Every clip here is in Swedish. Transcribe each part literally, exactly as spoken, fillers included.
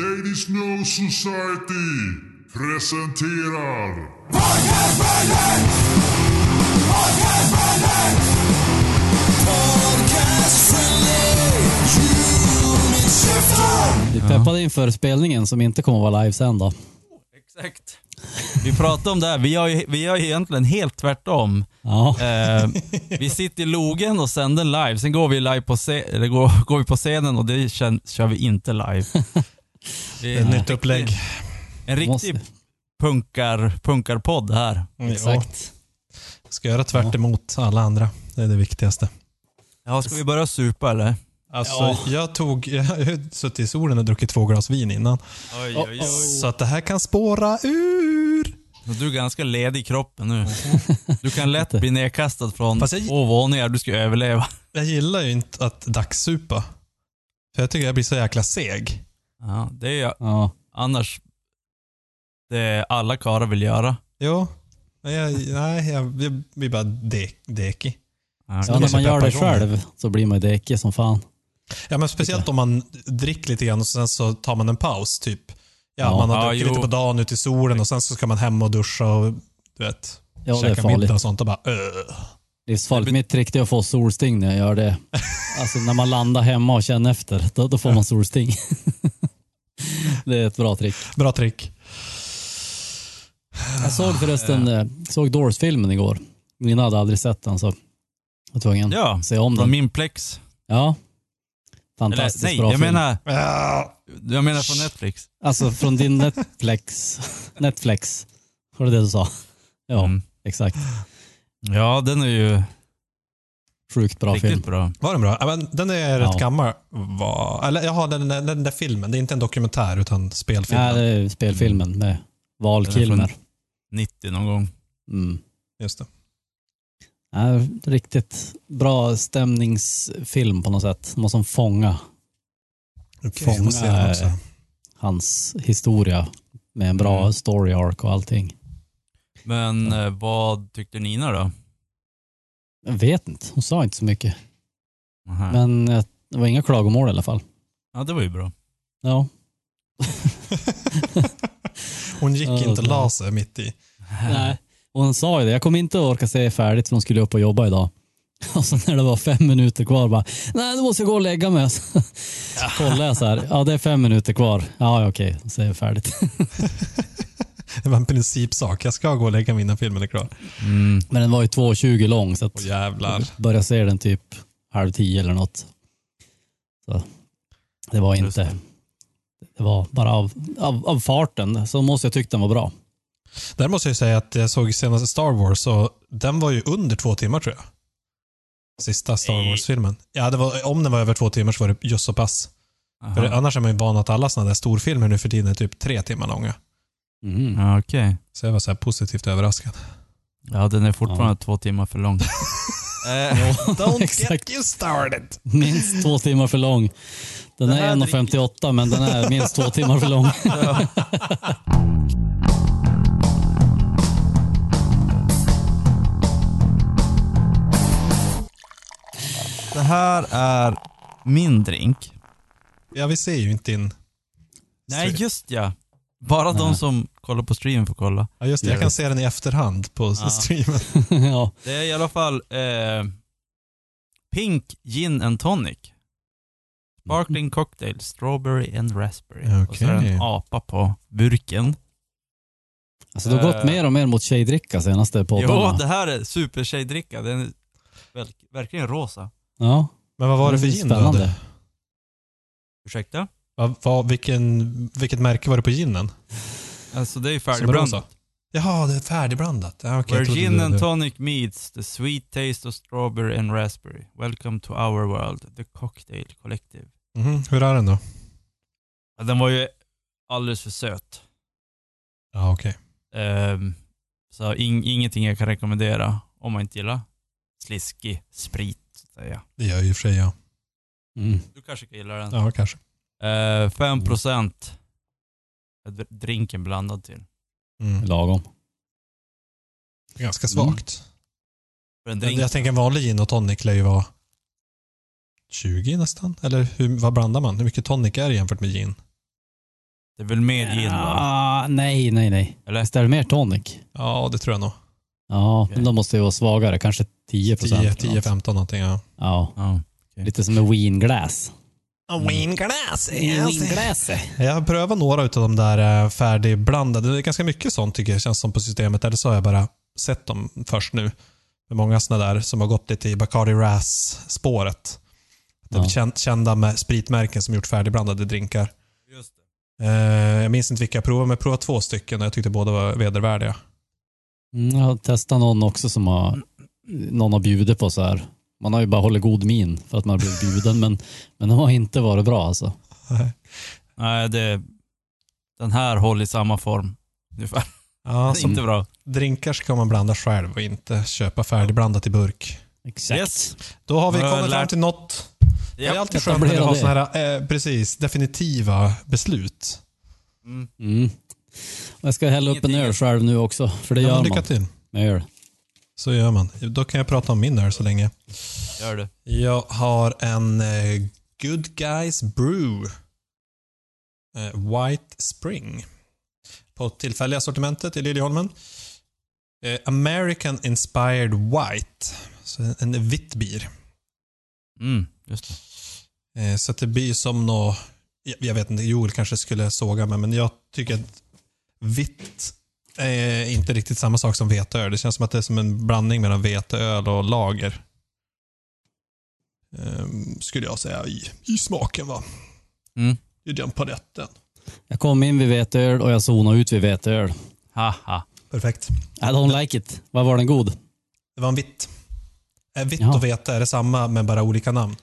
Ladies No Society presenterar Podcastbranden! Podcastbranden! Podcastbranden! Vi peppade inför spelningen som inte kommer att vara live sen då. Exakt. Vi pratar om det här. Vi har ju, vi har ju egentligen helt tvärtom. Ja. Eh, vi sitter i logen och sänder live. Sen går vi live på se- eller går, går vi på scenen och det kän- kör vi inte live. Det är ett nytt upplägg. En riktig punkar, punkarpodd här. Mm, exakt. Ja. Jag ska göra tvärt emot alla andra. Det är det viktigaste. Ja, ska vi börja supa eller? Alltså, ja. jag tog jag har suttit i solen och druckit två glas vin innan. Oj, oj, oj. Så att det här kan spåra ur. Du är ganska ledig i kroppen nu. Du kan lätt bli nedkastad från ovåningar du ska överleva. Jag gillar ju inte att dagssupa. För jag tycker jag blir så jäkla seg. Ja, det är jag. Ja. Annars det alla karlar vill göra. Jo. Men jag, nej, jag, jag blir bara dek, dekig. Ja, ja, när man gör det själv så blir man dekig som fan. Ja, men speciellt om man dricker lite grann och sen så tar man en paus typ. Ja, ja. Man har druckit ja, lite på dagen ute i solen och sen så ska man hem och duscha och du vet, ja, käka middag och sånt och bara öh. Det är farligt. Mitt trick är att få solsting när jag gör det. Alltså när man landar hemma och känner efter, då, då får man solsting. Det är ett bra trick. Bra trick. Jag såg förresten ja. såg Doors-filmen igår. Min hade aldrig sett den så jag tvungen ja, se om den. Från min Plex. Ja. Fantastiskt. Eller, nej, bra jag film. menar jag menar från Netflix. Alltså från din Netflix. Netflix. Var det det du sa? Ja, mm. exakt. Ja, den är ju sjukt bra film. Bra. Var den bra? Ja, men den är ja. rätt gammal. Va? Eller jag har den, den, den där filmen. Det är inte en dokumentär utan spelfilmen. Ja, det är spelfilmen med Val Kilmer. nittio någon gång. Mm. Just det. Ja, riktigt bra stämningsfilm på något sätt. Någon som fånga okay, fånga hans historia med en bra mm. story arc och allting. Men ja. vad tyckte Nina då? Jag vet inte, hon sa inte så mycket. Aha. Men det var inga klagomål i alla fall. Ja, det var ju bra. Ja. Hon gick ja, inte laser mitt i. Nej. Och hon sa ju det, jag kommer inte orka se färdigt för hon skulle upp och jobba idag. Och så när det var fem minuter kvar bara, nej då måste jag gå och lägga mig. Så kollar jag så här, ja det är fem minuter kvar. Ja okej, okay, så är det färdigt. Det var en principsak, jag ska gå och lägga mig innan filmen är klar. Mm. Men den var ju två tjugo lång så att oh, jävlar. Jag började se den typ halv tio eller något. Så det var inte, det var bara av, av, av farten så måste jag tycka den var bra. Där måste jag säga att jag såg senaste Star Wars och den var ju under två timmar tror jag. Sista Star Wars-filmen. Ja, det var, om den var över två timmar så var det just så pass. Aha. För annars är man ju van att alla sådana där storfilmer nu för tiden är typ tre timmar långa. Mm, okej. Okay. Så jag var så här positivt överraskad. Ja, den är fortfarande ja. två timmar för lång. Don't get you started. Minst två timmar för lång. Den, den är en femtioåtta men den är minst två timmar för lång. Det här är min drink. Ja, vi ser ju inte in. Nej, just ja. Bara Nej. de som kollar på streamen får kolla. Ja, just det. Jag, jag kan vet. se den i efterhand på ja. streamen. Ja. Det är i alla fall eh, Pink Gin and Tonic. Sparkling Cocktail, Strawberry and Raspberry. Okay. Och så är en apa på burken. Alltså, det har eh. gått mer och mer mot tjejdricka senaste på. Jo, det här är super tjejdricka. Den är verk- verkligen rosa. Ja. Men vad var det, det för gin då? Ursäkta? Va, va, vilken, vilket märke var det på ginen? Alltså det är färdigblandat. Jaha, det är färdigblandat. Ja, okay, where gin and tonic meets the sweet taste of strawberry and raspberry. Welcome to our world, the cocktail collective. Mm-hmm. Hur är den då? Ja, den var ju alldeles för söt. Ja, okej. Okay. Um, så in, ingenting jag kan rekommendera om man inte gillar sliskig sprit. Ja. Det gör ju för sig, ja. Mm. Du kanske gillar den. Ja, kanske. Eh, fem procent är drinken blandad till. Mm. Lagom. Ganska svagt. Mm. Jag, jag tänker en vanlig gin och tonic lär ju vara tjugo nästan. Eller hur, vad blandar man? Hur mycket tonic är det jämfört med gin? Det är väl mer gin, ja, nej, nej, nej. Eller? Visst är det mer tonic? Ja, det tror jag nog. Ja, okay. Men de måste ju vara svagare. Kanske tio procent. tio till femton någonting, ja. Ja, ja. Okay. Lite som en vinglas. Mm. Winglass. Winglass. Jag har prövat några utav de där färdigblandade. Det är ganska mycket sånt tycker jag. Känns som på systemet. Eller så har jag bara sett dem först nu. Med många såna där som har gått lite i Bacardi Ras-spåret. De är ja. kända med spritmärken som gjort färdigblandade drinkar. Just det. Eh, jag minns inte vilka jag provade, men jag provade två stycken och jag tyckte båda var vedervärdiga. Mm, jag har testat någon också som har, någon har bjudit på så här. Man har ju bara hållit god min för att man har blivit bjuden, men, men det har inte varit bra alltså. Nej, Nej det, den här håller i samma form ungefär. Ja, som inte bra. Drinkar ska man blanda själv och inte köpa färdigblandat i burk. Exakt. Yes. Då har vi kommit Lär... fram till något. Det är alltid skönt när vi har sådana här eh, precis, definitiva beslut. Mm. Mm. Jag ska hälla upp en öl själv nu också, för det ja, gör lycka till. Man. Lycka till. Så gör man. Då kan jag prata om min öl så länge. Gör det. Jag har en eh, Good Guys Brew eh, White Spring på tillfälliga sortimentet i Liljeholmen. Eh, American Inspired White. Så en vitt bier. Mm, just det. Eh, så att det blir som nå... Jag, jag vet inte, Joel kanske skulle såga mig, men jag tycker att vitt är inte riktigt samma sak som veteöl. Det känns som att det är som en blandning mellan veteöl och lager. Eh, skulle jag säga i, i smaken, va? Mm. I den paletten. Jag kom in vid veteöl och jag zonade ut vid veteöl. Haha. Perfekt. I don't like it. Vad var den god? Det var en vitt. Är vitt Jaha. och vete är det samma men bara olika namn?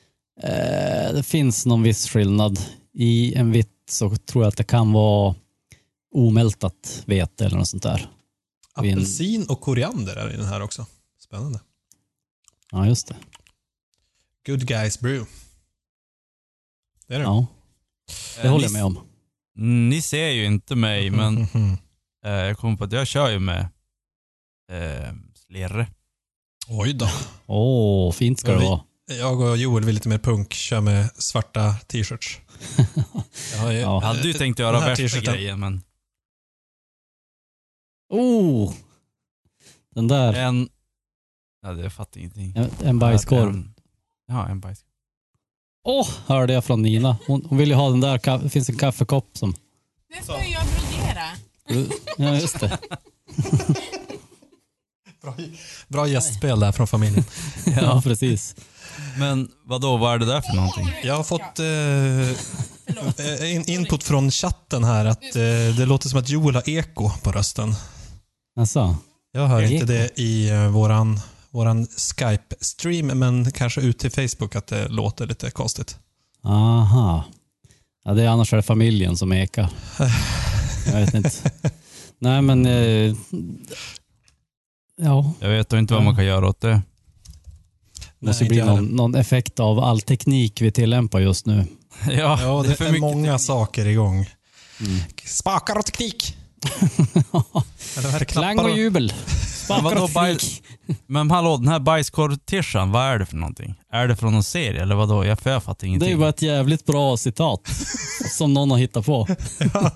Eh, det finns någon viss skillnad. I en vitt så tror jag att det kan vara omältat vete eller något sånt där. Apelsin och koriander är i den här också. Spännande. Ja, just det. Good Guys Brew. Det är det. Ja, det eh, håller jag med om. Ni ser ju inte mig, mm, men mm, eh, jag kommer på att jag kör ju med eh, slerre. Oj då. Åh, oh, fint ska det vara. Jag och Joel vill lite mer punk, kör med svarta t-shirts. Jag ju, ja, hade du äh, tänkt göra värsta grejen, men... Oh! Den där. En... Ja, det fattar ingenting. En, en bajskorv. En... Ja, en bajskorv. Åh, oh, hörde jag från Nina. Hon, hon vill ju ha den där, ka- det finns en kaffekopp som... Det ska ju jag brodera. Ja, just det. Bra, bra gästspel där från familjen. Ja, ja, precis. Men vadå, vad är det där för någonting? Jag har fått eh, in, input från chatten här att eh, det låter som att Joel har eko på rösten. Asså? Jag hör inte det i eh, våran, våran Skype-stream, men kanske ut till Facebook att det låter lite konstigt. Aha. Ja, det är annars är det familjen som ekar. Jag vet inte. Nej, men... Eh, Ja. Jag vet inte vad man kan göra åt det. Det måste bli någon, någon effekt av all teknik vi tillämpar just nu. Ja, ja det, det är, för är mycket många teknik. Saker igång. Mm. Spakar och teknik. Eller klang och jubel. Spakar och teknik. Baj... Men hallå, den här bajskorv-tishan, vad är det för någonting? Är det från någon serie eller vadå? Jag fattar ingenting. Det är bara ett jävligt bra citat som någon har hittat på. Ja.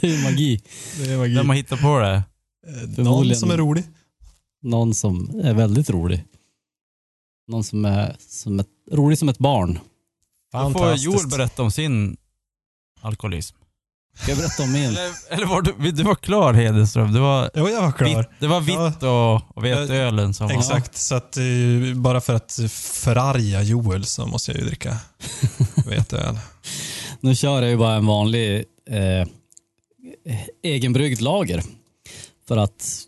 Det är magi. Det är magi. Vem har hittat på det? Någon som är rolig. Någon som är väldigt rolig. Någon som är som ett, rolig som ett barn. Fantastiskt. Då får Joel berätta om sin alkoholism. Ska jag berätta om min? eller eller var du, du var klar, Hedenström. Det var, jo, jag var klar. Vitt, det var vitt och, och veteölen som var. Exakt, så att, bara för att förarga Joel så måste jag ju dricka veteöl. Nu kör jag ju bara en vanlig eh, egenbryggd lager. För att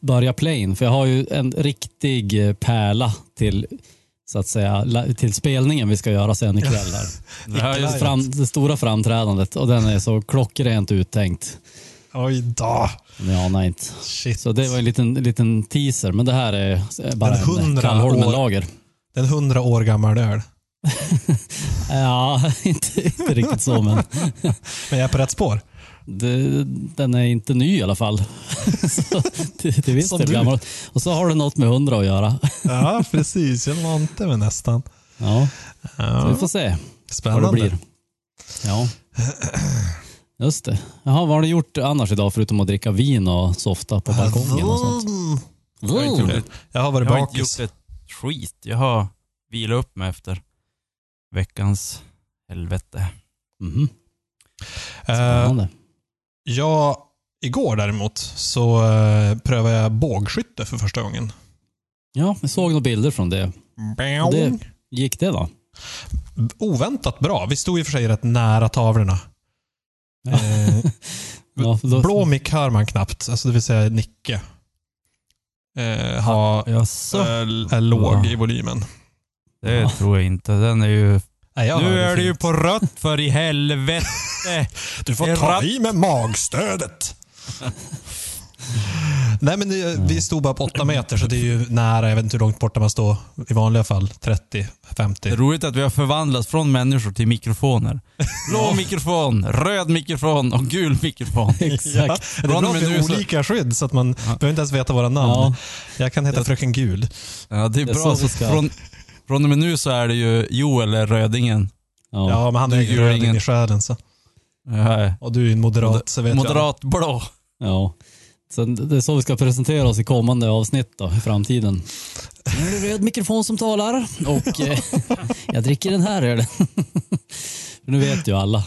börja plain. För jag har ju en riktig pärla till, så att säga, till spelningen vi ska göra sen ikväll här. Det här är fram, det stora framträdandet. Och den är så klockrent uttänkt. Oj då. Ja, nej inte. Shit. Så det var en liten, liten teaser. Men det här är bara en Kallholmenlager. Den hundra år gammal öl. Ja, inte, inte riktigt så. Men, men jag är på rätt spår. Det, den är inte ny i alla fall. Så, det, det visst är gammalt. Och så har det något med hundra att göra. Ja, precis. Jag var inte med nästan. Ja, ja. Så vi får se. Spännande. Vad det blir. Ja. Just det. Jaha, vad har du gjort annars idag förutom att dricka vin och softa på balkongen och sånt? Jag har inte gjort ett, jag har varit jag har inte gjort ett skit. Jag har vilat upp mig efter veckans helvete. Mm. Spännande. Uh, jag, igår däremot så uh, prövade jag bågskytte för första gången. Ja, jag såg några bilder från det. det. Gick det då? Oväntat bra. Vi stod i och för sig rätt nära tavlorna. eh, ja, då... Blå mick hör man knappt. Alltså det vill säga Nicke eh, ha, ja, är låg ja. i volymen. Det ja. tror jag inte. Den är ju... Nej, jag nu är du ju på rött för i helvete. Du får ta i med magstödet. Nej men det, vi stod bara på åtta meter, så det är ju nära. Jag vet inte hur långt borta man står i vanliga fall, trettio femtio. Det är roligt att vi har förvandlats från människor till mikrofoner. Blå mikrofon, röd mikrofon och gul mikrofon. Exakt. Ja, det är bra med olika så... skydd så att man ja. behöver inte ens veta våra namn. Ja. Jag kan heta jag... fröken Gul. Ja, det är bra. Så, så ska... från, från och med nu så är det ju Joel är rödingen. Ja, ja men han är ju rödingen i själen så. Ja. Och du är en moderat så vet moderat jag. Blå. Ja. Så det är så vi ska presentera oss i kommande avsnitt då, i framtiden. Nu är det röd mikrofon som talar och eh, jag dricker den här ölen. Nu vet ju alla.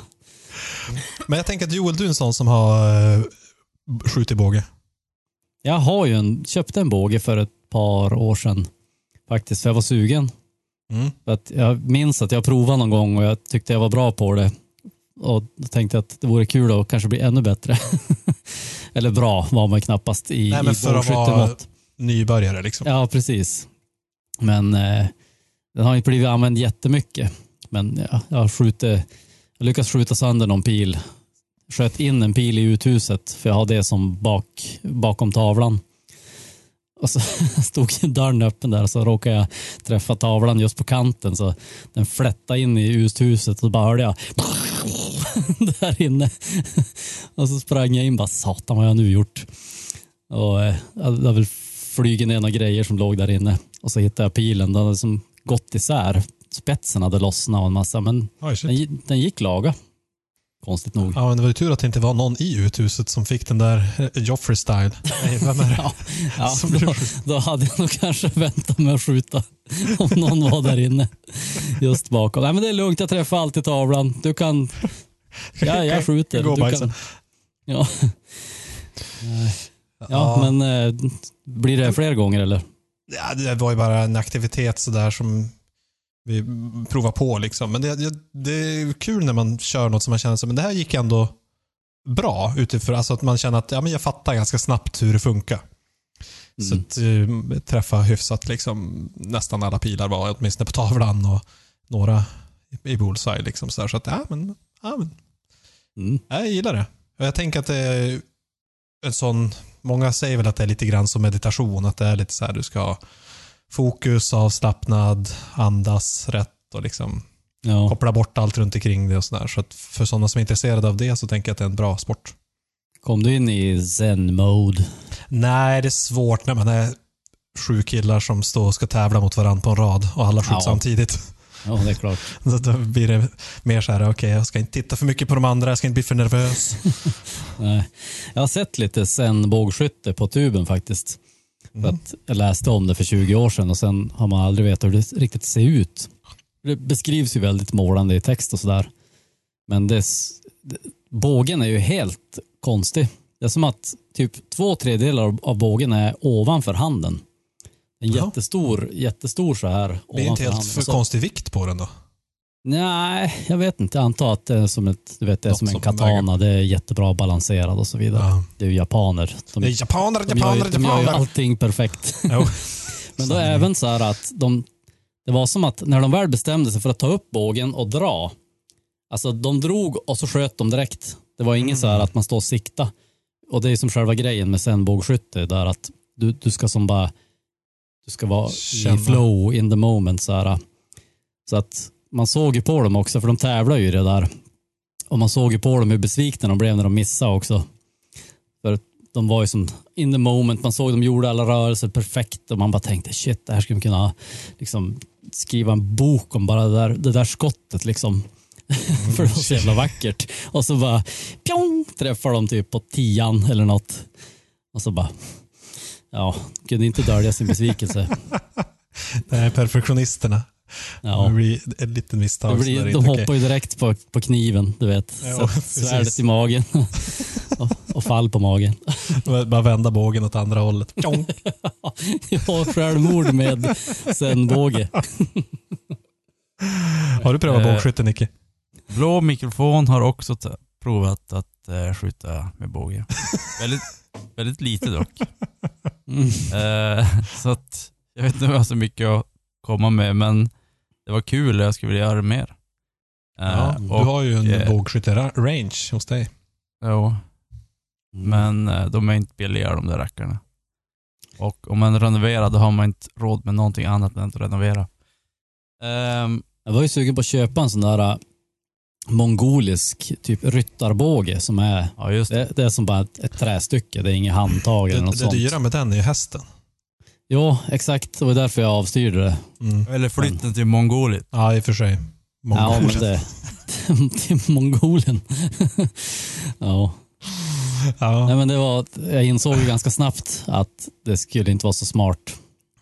Men jag tänker att Joel, du är en sån som har eh, skjutit båge. Jag har ju en, köpte en båge för ett par år sedan faktiskt, för jag var sugen. Mm. För att jag minns att jag provade någon gång och jag tyckte jag var bra på det. Och då tänkte jag att det vore kul att kanske bli ännu bättre. Eller bra var man knappast i bågskyttemått. Nej, men för att vara nybörjare liksom. Ja, precis. Men eh, den har inte blivit använd jättemycket. Men ja, jag, skjuter, jag lyckas skjuta sönder någon pil. Sköt in en pil i uthuset, för jag har det som bak, bakom tavlan. Och så stod dörren öppen där, så råkade jag träffa tavlan just på kanten, så den flättade in i uthuset och bara hörde jag där inne. Och så sprang jag in bara, satan vad har jag nu gjort? Och eh, jag väl flyger ner några grejer som låg där inne. Och så hittade jag pilen, den hade som gått isär. Spetsen hade lossnat och en massa, men oh, den, den gick laga. Konstigt nog. Ja, men det var ju tur att det inte var någon i uthuset som fick den där Joffrey-style. Nej, vem är det? ja, ja, då, då hade jag nog kanske väntat mig att skjuta om någon var där inne. Just bakom. Nej, men det är lugnt. Jag träffar alltid tavlan. Du kan... Ja, jag skjuter. Du kan... Ja. Ja, men eh, blir det fler gånger, eller? Ja, det var ju bara en aktivitet så där som... vi provar på liksom. Men det, det är kul när man kör något som man känner så, men det här gick ändå bra utifrån, alltså att man känner att ja, men jag fattar ganska snabbt hur det funkar. Mm. Så att uh, träffa hyfsat liksom, nästan alla pilar var åtminstone på tavlan och några i bullseye liksom så där. Så att ja, men, ja, men. Mm. Jag gillar det. Och jag tänker att det är en sån, många säger väl att det är lite grann som meditation, att det är lite så här, du ska fokus, avslappnad, andas rätt och liksom ja. koppla bort allt runt omkring det och sådär. Så att för sådana som är intresserade av det så tänker jag att det är en bra sport. Kom du in i zen-mode? Nej, det är svårt när man är sju killar som står och ska tävla mot varandra på en rad och alla skjuts ja. samtidigt. Ja, det är klart. Så då blir det mer så här, okej, okay, jag ska inte titta för mycket på de andra, jag ska inte bli för nervös. Nej. Jag har sett lite zen-bågskytte på tuben faktiskt. För att jag läste om det för tjugo år sedan och sen har man aldrig vetat hur det riktigt ser ut. Det beskrivs ju väldigt målande i text och sådär. Men det, bågen är ju helt konstig. Det är som att typ två tredjedelar av bågen är ovanför handen. En ja. jättestor, jättestor så här. Det är inte helt handen. För så, konstig vikt på den då? Nej, jag vet inte. Jag antar att det är som, ett, du vet, det är som en katana. Det är jättebra balanserad och så vidare. Ja. Det är ju japaner. De, det är japaner, de japaner, gör, de japaner. Gör allting perfekt. Men då är även så här att de, det var som att när de väl bestämde sig för att ta upp bågen och dra. Alltså de drog och så sköt de direkt. Det var ingen mm. så här att man står och sikta. Och det är som själva grejen med zenbågskytte där att du, du ska som bara du ska vara Känna. i flow, in the moment så här. Så att man såg ju på dem också, för de tävlar ju det där. Och man såg ju på dem hur besvikna de blev när de missade också. För de var ju som in the moment. Man såg de gjorde alla rörelser perfekt. Och man bara tänkte, shit, det här skulle man kunna liksom, skriva en bok om. Bara det där, det där skottet liksom. för det var så jävla vackert. Och så bara pjong, träffar de typ på tian eller något. Och så bara, ja, kunde inte dölja sin besvikelse. Det är perfektionisterna. Ja. Det blir en liten misstag. Blir, de hoppar okay. ju direkt på, på kniven, du vet. Jo, svärdet i magen och, och fall på magen. Bara vända bågen åt andra hållet. Ja, självmord med sen båge. Har du provat bågskytte, Nicke? Blå mikrofon har också t- provat att uh, skjuta med båge. väldigt, väldigt lite dock. Mm. Uh, så att jag vet inte vad så mycket att komma med, men det var kul, jag skulle vilja göra mer. Ja, uh, du och, har ju en uh, bågskytterange hos dig. Ja, mm. men uh, de är inte billiga, de där rackarna. Och om man renoverar, då har man inte råd med någonting annat än att renovera. Um, jag var ju sugen på att köpa en sån där uh, mongolisk typ ryttarbåge som är, ja, just det. Det, det är som bara ett, ett trästycke, det är inget handtag eller det, något det sånt. Det dyra med den är ju hästen. Ja, exakt. Det var därför jag avstyrde det. Mm. Eller flytten till Mongoliet. Ja, i och för sig. Ja, men det. Till Mongolen. ja. ja. Nej, men det var, jag insåg ju ganska snabbt att det skulle inte vara så smart.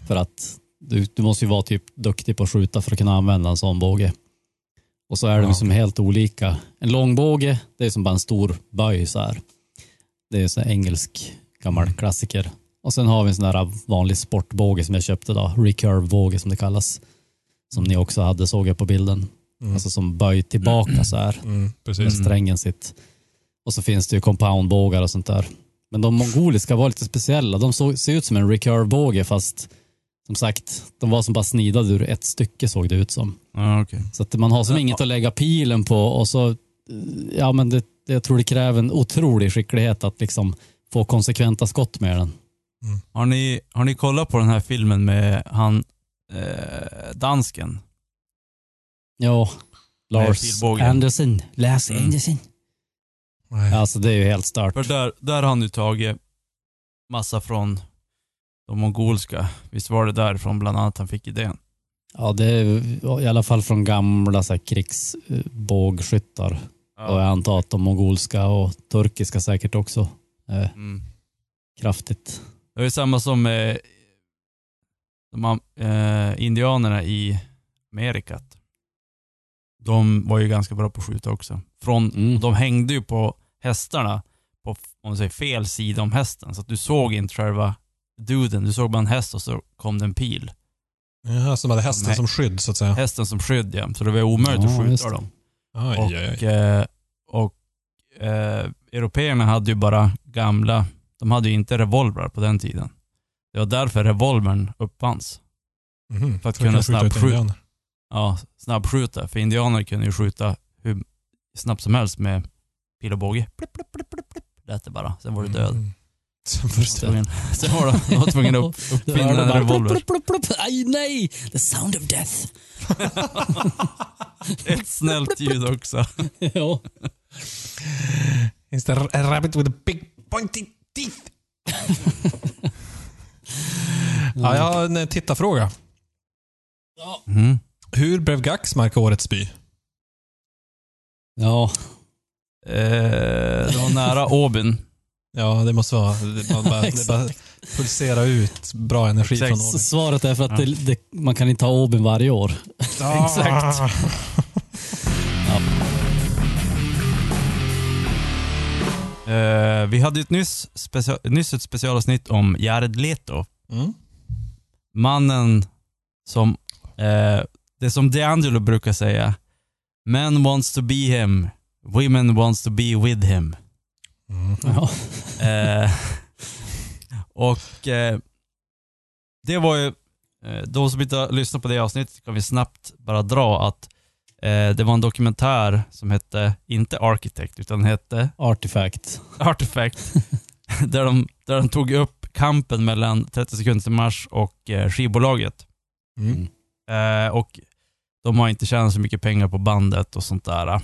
För att du, du måste ju vara typ duktig på att skjuta för att kunna använda en sån båge. Och så är de ja. som helt olika. En långbåge, det är som bara en stor böj så här. Det är så här engelsk gammal klassiker. Och sen har vi en sån där vanlig sportbåge som jag köpte då. Recurve-båge som det kallas. Som ni också hade, såg jag på bilden. Mm. Alltså som böj tillbaka så här. Mm, precis. Med strängen sitt. Och så finns det ju compoundbågar och sånt där. Men de mongoliska var lite speciella. De såg, ser ut som en recurve-båge fast som sagt, de var som bara snidade ur ett stycke såg det ut som. Ah, okay. Så att man har som inget att lägga pilen på. Och så, ja men det, jag tror det kräver en otrolig skicklighet att liksom få konsekventa skott med den. Mm. Har ni, har ni kollat på den här filmen med han eh, dansken? Ja, Lars Anderson. Lars Anderson. Mm. Alltså det är ju helt stört. För där, där har han ju tagit massa från de mongolska. Visst var det därifrån bland annat han fick idén? Ja, det är i alla fall från gamla så här, krigsbågskyttar. Ja. Och jag antar att de mongolska och turkiska säkert också eh, mm. kraftigt. Det är samma som eh, de, eh, indianerna i Amerika. De var ju ganska bra på att skjuta också. Från, mm. De hängde ju på hästarna på, om man säger, fel sida om hästen. Så att du såg inte själva duden. Du såg bara en häst och så kom det en pil. Ja, så hade hästen som, som skydd så att säga. Hästen som skydd, ja. Så det var omöjligt ja, att skjuta just. dem. Aj, och aj, aj. Eh, och eh, européerna hade ju bara gamla. De hade ju inte revolver på den tiden. Det var därför revolvern uppfanns. Mm, för att kunna snabbskjuta. Ja, snabbskjuta. För indianer kunde ju skjuta hur snabbt som helst med pil och båge. Plip, plip, plip, plip, plip. Lät det bara. Sen var det död. Mm. Sen var det var tvungen att uppfinna en revolver. Plip, plip, plip, plip. Aj, nej! The sound of death. Ett snällt ljud också. Ja. It's a rabbit with a big pointy. Ja, jag har en tittarfråga. Ja. Mm. Hur blev Gaxmark årets by? Ja. Eh, det var nära Åben. Ja, det måste vara. Det bara, det bara pulsera ut bra energi exakt. Från Åben. Svaret är för att det, det, man kan inte ha Åben varje år. Ja. Exakt. Ja. Uh, vi hade ett nyss, specia- nyss ett specialavsnitt om Jared Leto. Mm. Mannen som uh, det som D'Angelo brukar säga, men wants to be him, women wants to be with him. Mm. Ja. uh, och uh, det var ju uh, de som inte lyssnar på det avsnittet kan vi snabbt bara dra att det var en dokumentär som hette inte Architect utan hette Artifact. Artifact. där de där de tog upp kampen mellan trettio Seconds to Mars och eh, skivbolaget. Mm. Eh, och de har inte tjänat så mycket pengar på bandet och sånt där.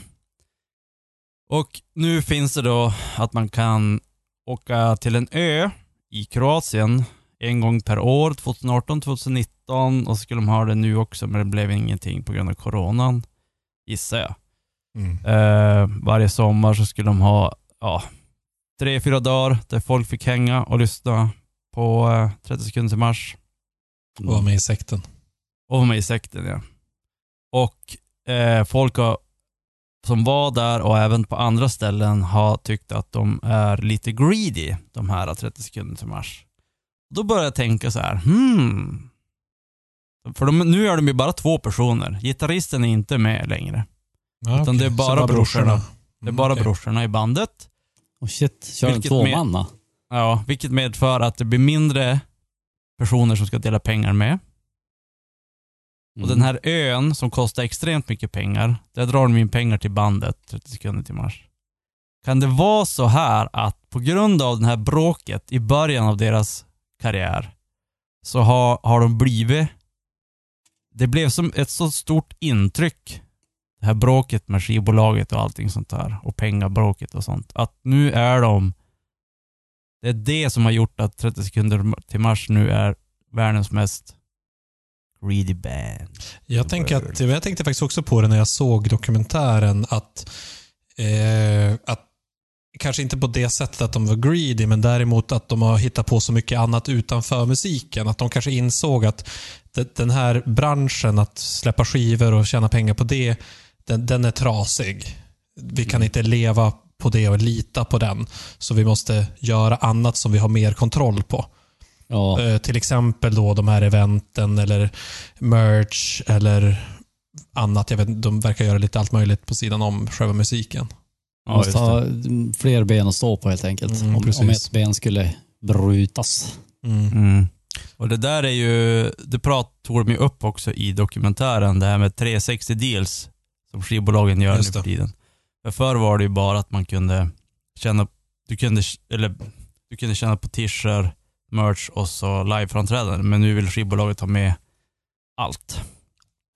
Och nu finns det då att man kan åka till en ö i Kroatien en gång per år, tjugoarton, tjugonitton och så skulle de ha det nu också men det blev ingenting på grund av coronan. Gissar jag. Mm. Eh, varje sommar så skulle de ha ja, tre, fyra dagar där folk fick hänga och lyssna på eh, trettio sekunder till mars. Och vara med i sekten. Och vara med i sekten, ja. Och eh, folk har, som var där och även på andra ställen har tyckt att de är lite greedy, de här trettio sekunder till mars. Då började jag tänka så här, hmm. För de, nu är de ju bara två personer. Gitarristen är inte med längre. Ja, utan okay. Det är bara, bara brorsorna. brorsorna. Det är bara okay. brorsorna i bandet. Och shit, kör en tvåmanna. Med, ja, vilket medför att det blir mindre personer som ska dela pengar med. Mm. Och den här ön som kostar extremt mycket pengar, där drar de in pengar till bandet trettio sekunder till mars. Kan det vara så här att på grund av den här bråket i början av deras karriär så har, har de blivit, det blev som ett så stort intryck, det här bråket med skivbolaget och allting sånt där och pengabråket och sånt, att nu är de, det är det som har gjort att trettio sekunder till mars nu är världens mest greedy band. Jag, tänker att, jag tänkte faktiskt också på det när jag såg dokumentären att, eh, att kanske inte på det sättet att de var greedy, men däremot att de har hittat på så mycket annat utanför musiken. Att de kanske insåg att den här branschen, att släppa skivor och tjäna pengar på det, den, den är trasig. Vi kan inte leva på det och lita på den. Så vi måste göra annat som vi har mer kontroll på. Ja. Till exempel då de här eventen eller merch eller annat. Jag vet, de verkar göra lite allt möjligt på sidan om själva musiken. Man måste ha fler ben att stå på helt enkelt. Mm, om, om ett ben skulle brutas. Mm. Mm. Och det där är ju, det pratade de ju upp också i dokumentären, det här med tre sextio deals som skivbolagen gör nu för tiden. För förr var det ju bara att man kunde känna, du kunde, eller, du kunde känna på t-shirt, merch och så liveframträdande, men nu vill skivbolaget ta med allt.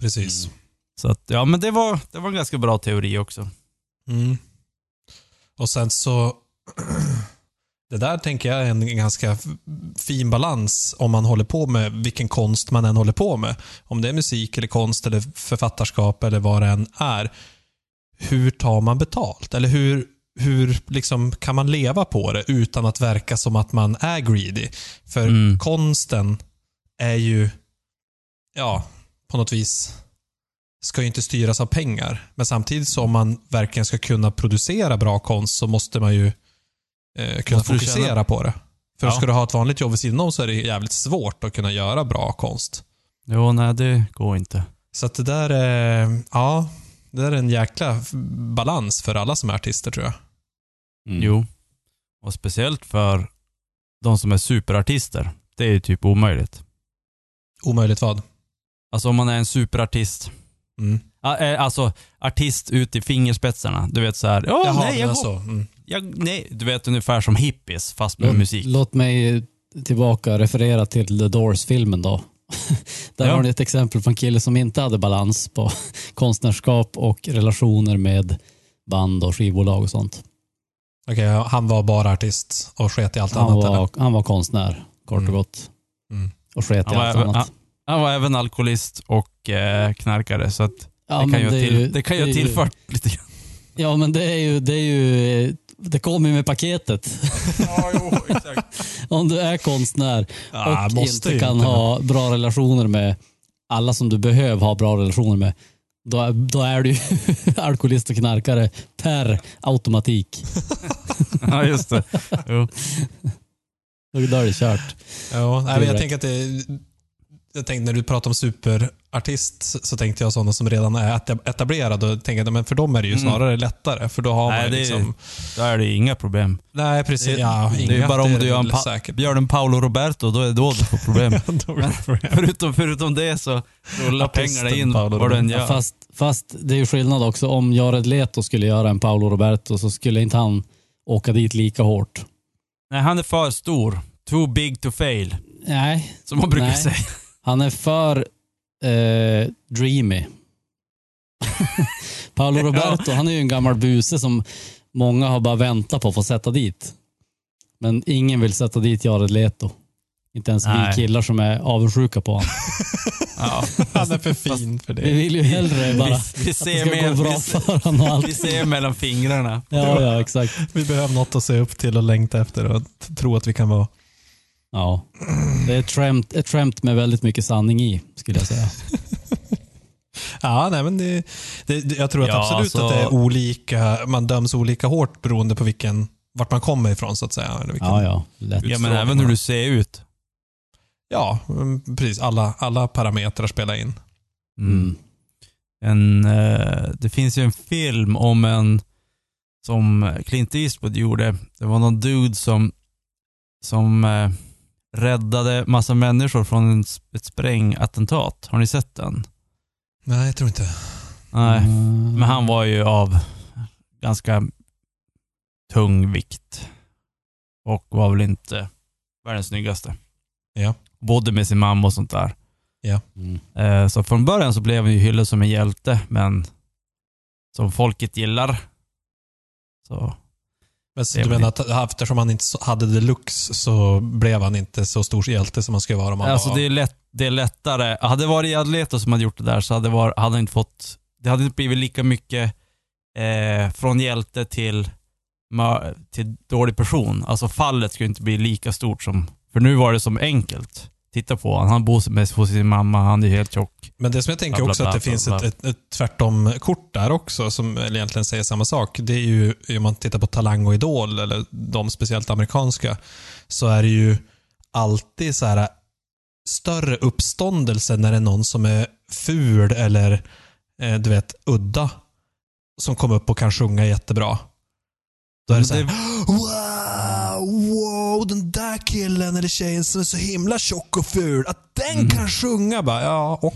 Precis. Mm. Så att, ja, men det var, det var en ganska bra teori också. Mm. Och sen så, det där tänker jag är en ganska fin balans om man håller på med vilken konst man än håller på med. Om det är musik eller konst eller författarskap eller vad det än är. Hur tar man betalt? Eller hur, hur liksom kan man leva på det utan att verka som att man är greedy? För mm. konsten är ju, ja, på något vis ska ju inte styras av pengar. Men samtidigt som man verkligen ska kunna producera bra konst så måste man ju eh, kunna fokusera känna. på det. För ja. Ska du ha ett vanligt jobb vid sidan om så är det jävligt svårt att kunna göra bra konst. Jo, nej, det går inte. Så att det där är, ja, det där är en jäkla balans för alla som är artister, tror jag. Mm. Jo, och speciellt för de som är superartister. Det är ju typ omöjligt. Omöjligt vad? Alltså om man är en superartist. Mm. Alltså artist ut i fingerspetsarna. Du vet så här, oh, Jaha, nej, jag, så. Mm. jag nej, du vet ungefär som hippies fast med mm. musik. Låt mig tillbaka referera till The Doors-filmen då. Där ja. har ni ett exempel på en kille som inte hade balans på konstnärskap och relationer med band och skivbolag och sånt. Okej, okay, han var bara artist och sket i allt han annat. Var, han var konstnär, kort mm. och gott. Mm. Och sket i allt annat. Han, Han var även alkoholist och eh, knarkare, så att ja, det kan ju det till, ju, det kan jag tillfört ju, lite grann. Ja, men det är ju det är ju det kommer med paketet. Ja, jo, exakt. Om du är konstnär ja, och måste inte kan inte. ha bra relationer med alla som du behöver ha bra relationer med, då då är du alkoholist och knarkare per automatik. Ja, just det. Jo. Då är det kört. Ja, nej, men jag tänker att det Jag tänkte när du pratar om superartist så tänkte jag sådana som redan är etablerade och tänkte, men för dem är det ju snarare mm. lättare, för då har Nej, man det liksom är, där är det inga problem. Nej, precis. Det, ja, det inga, är bara om du gör en, pa- gör en Paolo Roberto, då är det då du får problem. Men förutom, förutom det så rullar pengarna in vad den gör. Ja, fast, fast det är ju skillnad också. Om Jared Leto skulle göra en Paolo Roberto så skulle inte han åka dit lika hårt. Nej, han är för stor. Too big to fail. Nej. Som man brukar Nej. säga. Han är för eh, dreamy. Paolo Roberto, han är ju en gammal buse som många har bara väntat på för att sätta dit. Men ingen vill sätta dit Jared Leto. Inte ens Nej. vi killar som är avundsjuka på honom. Ja. Han är för fin för det. Vi vill ju hellre bara vi, vi ser med, gå bra vi, för honom allt. Vi ser mellan fingrarna. Ja, ja, exakt. Vi behöver något att se upp till och längta efter och tro att vi kan vara. Ja, det är trämt, ett trämt med väldigt mycket sanning i, skulle jag säga. Ja, nej, men det, det, jag tror att ja, absolut så... att det är olika, man döms olika hårt beroende på vilken, vart man kommer ifrån så att säga. Eller vilken, ja, ja. Lätt. Ja, men även hur du ser ut. Ja, precis. Alla, alla parametrar spelar in. Mm. En, det finns ju en film om en som Clint Eastwood gjorde. Det var någon dude som som eh, räddade massa människor från en, ett sprängattentat. Har ni sett den? Nej, jag tror inte. Nej, mm. Men han var ju av ganska tung vikt och var väl inte världens snyggaste. Ja. Både med sin mamma och sånt där. Ja. Mm. Eh, så från början så blev han ju hyllad som en hjälte, men som folket gillar. Så men du menar att eftersom han inte hade deluxe så blev han inte så stor hjälte som han skulle vara om han alltså var... det, är lätt, det är lättare. Hade det varit Jared Leto som hade gjort det där så hade, var, hade han inte fått... Det hade inte blivit lika mycket eh, från hjälte till, till dålig person. Alltså fallet skulle inte bli lika stort som... För nu var det som enkelt. Titta på han, han bor mest hos sin mamma, han är helt tjock. Men det som jag tänker också att det finns ett, ett, ett tvärtom-kort där också som egentligen säger samma sak. Det är ju, om man tittar på Talang och Idol eller de speciellt amerikanska, så är det ju alltid så här större uppståndelse när det är någon som är ful eller du vet, udda som kommer upp och kan sjunga jättebra. Då är det så här, wow, wow, den där killen eller tjejen som är så himla tjock och ful att den mm. kan sjunga bara, ja, och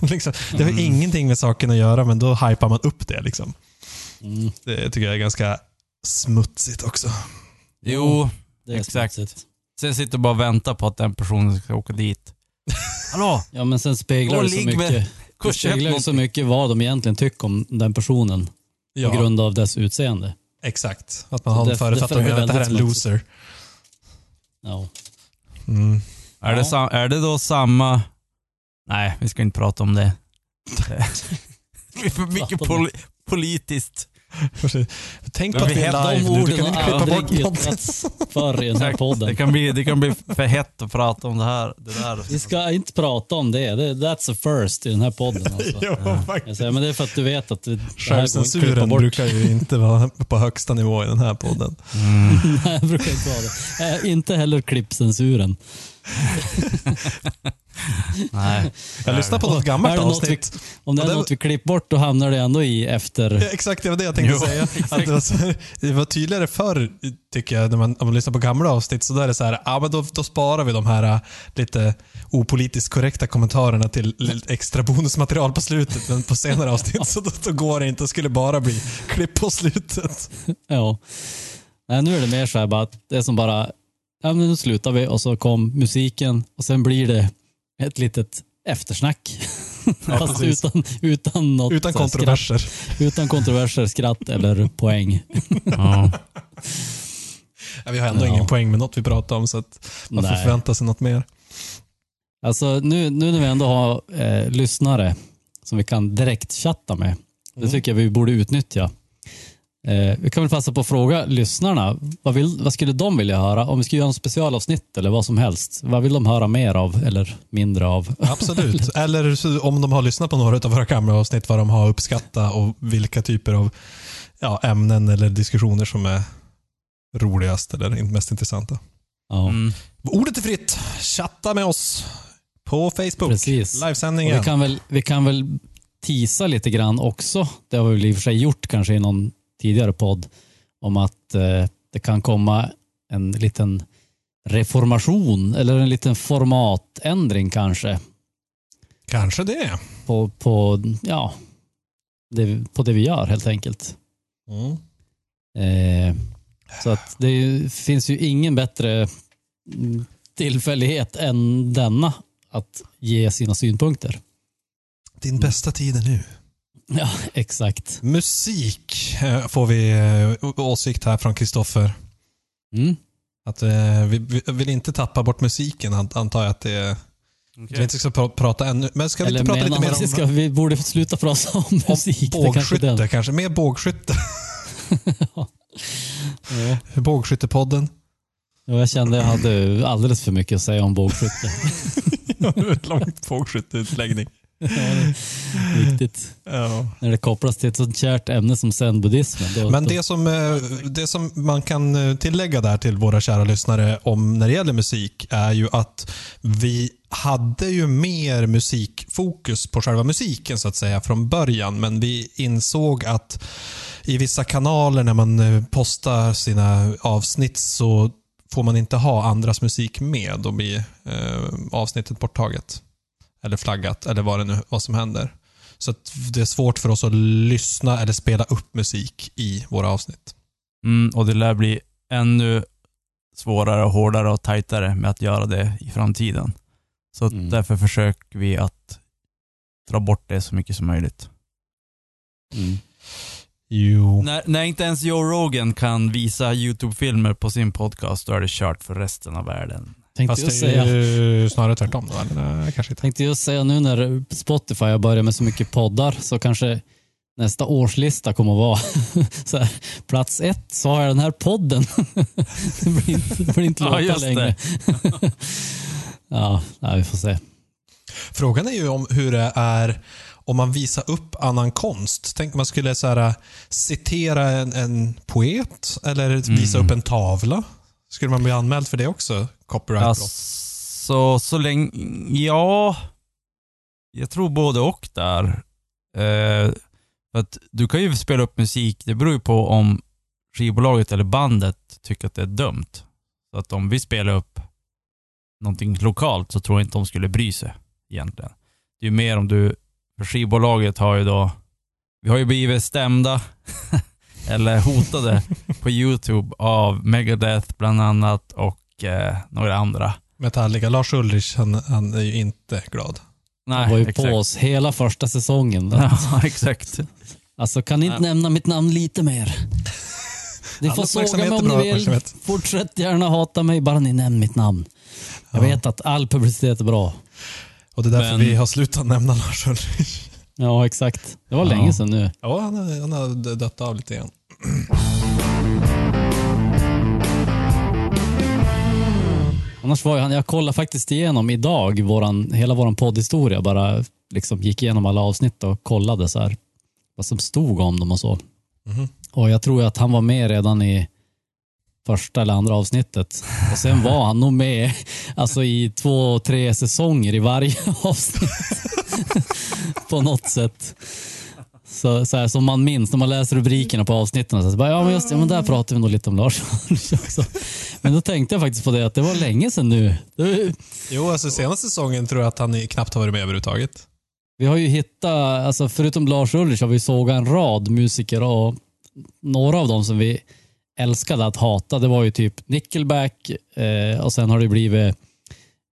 liksom, det har mm. ingenting med saken att göra, men då hypar man upp det liksom. Mm. Det tycker jag är ganska smutsigt också. Jo, det är exakt. Smutsigt. Sen sitter bara och väntar på att den personen ska åka dit. Hallå? Ja, men sen speglar det så mycket. Med, det speglar så mycket vad de egentligen tycker om den personen ja. På grund av dess utseende. Exakt, att man så har en förutfattad mening att det här är en loser. No. Mm. Är, ja. Det sam- är det då samma... Nej, vi ska inte prata om det. Det är för mycket pol- politiskt. Tänk på att vi hävdar de orden och aldrig yttrats förr i den här podden. Det kan bli, det kan bli för hett att prata om det här. Det där. Vi ska inte prata om det. That's a first i den här podden. Alltså. Jo, faktiskt. Men det är för att du vet att det självcensuren brukar ju inte vara på högsta nivå i den här podden. Mm. Nej, jag brukar inte vara det. Äh, inte heller klippcensuren. Nej. Jag lyssnar på något gammalt avsnitt. Vi, om det är något vi klipper bort då hamnar det ändå i efter. Ja, exakt, det var det jag tänkte jo, säga. Att det, var så, det var tydligare förr tycker jag när man, om man lyssnar på gamla avsnitt så där är det så här, ja men då, då sparar vi de här lite opolitiskt korrekta kommentarerna till extra bonusmaterial på slutet, men på senare avsnitt så då, då går det inte, skulle bara bli klipp på slutet. Ja. Nej, nu är det mer så här bara att det är som bara ja men nu slutar vi och så kom musiken och sen blir det ett litet eftersnack. Ja, fast utan, utan något utan kontroverser. Skratt, utan kontroverser, skratt eller poäng. Ja. Ja, vi har ändå ja. ingen poäng med något vi pratar om så att man får förvänta sig något mer. Alltså nu, nu när vi ändå har eh, lyssnare som vi kan direkt chatta med. Mm. Det tycker jag vi borde utnyttja. Eh, vi kan väl passa på att fråga lyssnarna vad, vill, vad skulle de vilja höra om vi skulle göra en specialavsnitt eller vad som helst, vad vill de höra mer av eller mindre av? Absolut, eller så, om de har lyssnat på några av våra kameraavsnitt vad de har uppskattat och vilka typer av ja, ämnen eller diskussioner som är roligast eller mest intressanta. Ja. Mm. Ordet är fritt, chatta med oss på Facebook. Precis. Livesändningen. Vi kan väl, vi kan väl teasa lite grann också, det har vi väl i och för sig gjort kanske i någon tidigare podd om att eh, det kan komma en liten reformation eller en liten formatändring kanske. Kanske det. På, på, ja, det, på det vi gör helt enkelt. Mm. Eh, så att det är, finns ju ingen bättre tillfällighet än denna att ge sina synpunkter. Din bästa tid är nu. Ja, exakt. Musik får vi åsikt här från Kristoffer. Mm. Att vi vill inte tappa bort musiken, antar jag att det är Okay. Vi inte ska pra- prata ännu, men ska vi Eller inte prata lite mer om... Ska, vi borde sluta prata om musik. Om bågskytte kanske, kanske. Mer bågskytte. Ja. Bågskyttepodden. Ja, jag kände jag hade alldeles för mycket att säga om bågskytte. Ja, det var ett långt bågskytteutläggning. Ja, riktigt. Ja. När det kopplas till ett sånt kärt ämne som zen-buddhismen. Då, Men det, då... som, det som man kan tillägga där till våra kära lyssnare om när det gäller musik är ju att vi hade ju mer musikfokus på själva musiken så att säga från början, men vi insåg att i vissa kanaler när man postar sina avsnitt så får man inte ha andras musik med. Då blir eh, avsnittet borttaget. Eller flaggat, eller vad det nu vad som händer. Så att det är svårt för oss att lyssna eller spela upp musik i våra avsnitt. Mm, och det lär bli ännu svårare och hårdare och tajtare med att göra det i framtiden. Så mm. därför försöker vi att dra bort det så mycket som möjligt. Mm. Jo. När, när inte ens Joe Rogan kan visa YouTube-filmer på sin podcast, då är det kört för resten av världen. Tänkte Fast jag säga, det är ju snarare tvärtom då, nej, kanske inte. Tänkte jag säga nu när Spotify börjar med så mycket poddar så kanske nästa årslista kommer att vara så här, plats ett så har jag den här podden. Det blir inte, det blir inte låta ja, längre. Ja, nej, vi får se. Frågan är ju om hur det är om man visar upp annan konst. Tänk man skulle så här, citera en, en poet eller visa mm. upp en tavla. Skulle man bli anmäld för det också? Copyright alltså, så så länge ja jag tror både och där. Eh, för att du kan ju spela upp musik, det beror ju på om skivbolaget eller bandet tycker att det är dumt. Så att om vi spelar upp någonting lokalt så tror jag inte de skulle bry sig egentligen. Det är ju mer om du för skivbolaget har ju då vi har ju blivit stämda eller hotade på YouTube av Megadeth bland annat och eh, några andra. Metallica, Lars Ulrich, han, han är ju inte glad. Nej, han var ju exakt. På oss hela första säsongen. Ja, exakt. Alltså kan ni inte Nej. nämna mitt namn lite mer? Ni får såga mig om ni vill. Fortsätt gärna hata mig, bara ni nämner mitt namn. Jag ja. vet att all publicitet är bra. Och det är därför Men... vi har slutat nämna Lars Ulrich. Ja, exakt. Det var ja. länge sedan nu. Ja, han har, han har dött av lite igen. Annars var jag, jag kollade faktiskt igenom idag våran, hela våran poddhistoria. Bara liksom gick igenom alla avsnitt och kollade så här vad som stod om dem och så. Mm-hmm. Och jag tror att han var med redan i första eller andra avsnittet. Och sen var han nog med alltså, i två, tre säsonger i varje avsnitt. På något sätt. Så, så här, som man minns när man läser rubrikerna på avsnitten. Så bara, ja, men just, ja, men där pratar vi nog lite om Lars också. Men då tänkte jag faktiskt på det att det var länge sedan nu. Det... Jo, alltså senaste säsongen tror jag att han knappt har varit med överhuvudtaget. Vi har ju hittat, alltså, förutom Lars Ulrich har vi sågat en rad musiker och några av dem som vi älskade att hata. Det var ju typ Nickelback eh, och sen har det blivit...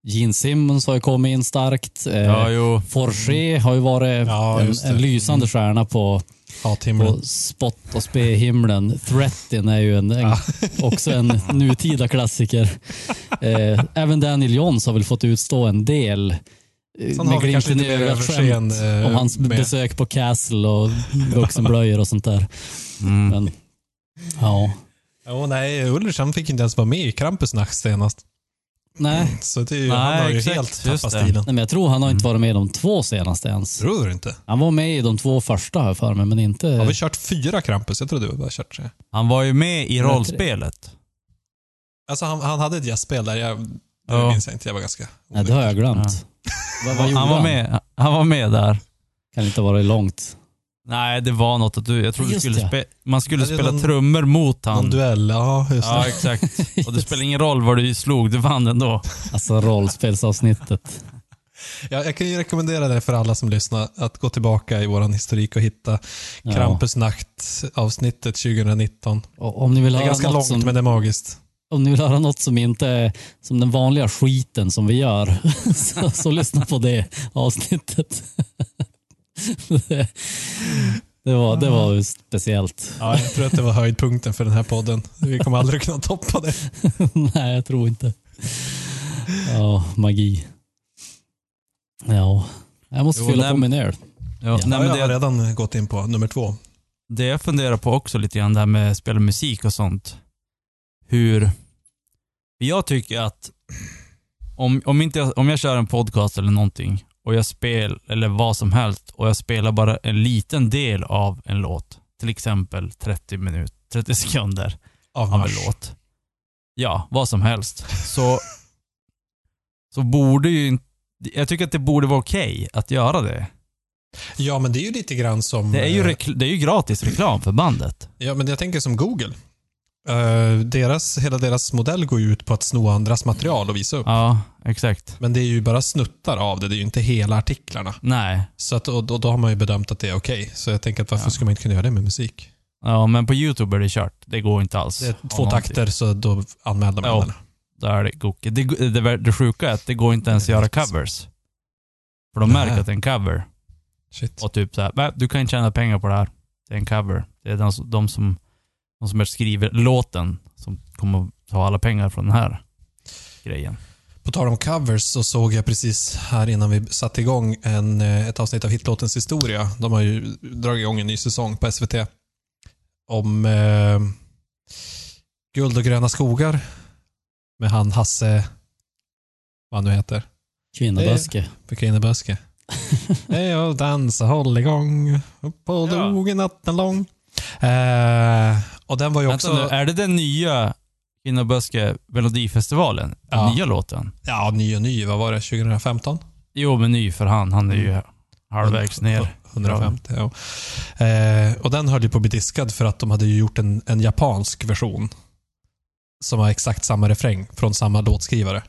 Gene Simmons har ju kommit in starkt. Ja, jo. Forge har ju varit ja, en, en lysande stjärna på, ja, på spott och spe-himlen. Threatin är ju en, en, ja. också en nutida klassiker. eh, även Daniel Johns har väl fått utstå en del Sen med glimten i ögat skämt eh, om hans med. besök på Castle och vuxenblöjor och sånt där. Mm. Men, ja. Oh, nej, Ulrich han fick inte ens vara med i Krampusnack senast. Nej, så det är ju, Nej, han har ju exakt, helt tappat stilen. Nej, men jag tror han har inte varit med i de två senaste ens. Tror du inte? Han var med i de två första här för mig, men inte... Har vi kört fyra Krampus? Jag tror du bara kört sig. Han var ju med i rollspelet. Alltså han, han hade ett gästspel där, jag ja. minns jag inte, jag var ganska... Nej, det har jag glömt. Ja. Vad, han, var med, han var med där. Kan inte vara långt. Nej, det var något att du, jag tror du skulle spe, man skulle spela någon, trummor mot han. Någon duell, ja, just det. Ja, exakt. Och det spelar ingen roll vad du slog, du vann ändå. Alltså rollspelsavsnittet. Ja, jag kan ju rekommendera det för alla som lyssnar att gå tillbaka i våran historik och hitta ja. Krampusnacht-avsnittet tjugonitton. Och om ni vill det är ganska långt, som, men det är magiskt. Om ni vill höra något som inte är som den vanliga skiten som vi gör så, så lyssna på det avsnittet. Det, det, var, det var speciellt. Ja, jag tror att det var höjdpunkten för den här podden. Vi kommer aldrig kunna toppa det. Nej, jag tror inte. Ja, magi. Ja, jag måste jo, fylla nej, på min öl. Ja, nej, men det har redan gått in på nummer två. Det jag funderar på också lite grann, det här med spel och musik och sånt. Hur... Jag tycker att om, om, inte, om jag kör en podcast eller någonting och jag spelar, eller vad som helst, och jag spelar bara en liten del av en låt, till exempel trettio minuter, trettio sekunder av, av en låt. Ja, vad som helst. Så, så borde ju... Jag tycker att det borde vara okej att göra det. Ja, men det är ju lite grann som... Det är ju, rekl- det är ju gratis reklam för bandet. Ja, men jag tänker som Google. Uh, deras, hela deras modell går ju ut på att sno andras material och visa upp. Ja, exakt. Men det är ju bara snuttar av det, det är ju inte hela artiklarna. Nej. Så att, och, och då har man ju bedömt att det är okej. Så jag tänker att varför ja. ska man inte kunna göra det med musik? Ja, men på YouTube är det kört. Det går inte alls. Det är två takter, så då anmäler man ja. den. Där det, det, det, det sjuka är att det går inte ens att göra covers. För de märker att det är en cover. Shit. Och typ så här, du kan inte tjäna pengar på det här. Det är en cover. Det är de, de, som, de som skriver låten som kommer att ta alla pengar från den här grejen. På tal om covers så såg jag precis här innan vi satte igång en, ett avsnitt av Hittlåtens historia. De har ju dragit igång en ny säsong på S V T. Om eh, guld och gröna skogar. Med han Hasse, vad han nu heter. Kvinnaböske. För Kvinnaböske. Hej och dansa, håll igång. Upp på ja. dogen natten lång. Eh, och den var ju också... Nu, är det den nya Kvinnaböske Melodifestivalen? Den ja. nya låten? Ja, ny och ny. Vad var det? tjugo femton? Jo, men ny för han. Han är ju halvvägs ner. hundrafemtio, ja. Eh, och den höll ju på att bli diskad för att de hade ju gjort en, en japansk version. Som har exakt samma refräng från samma låtskrivare.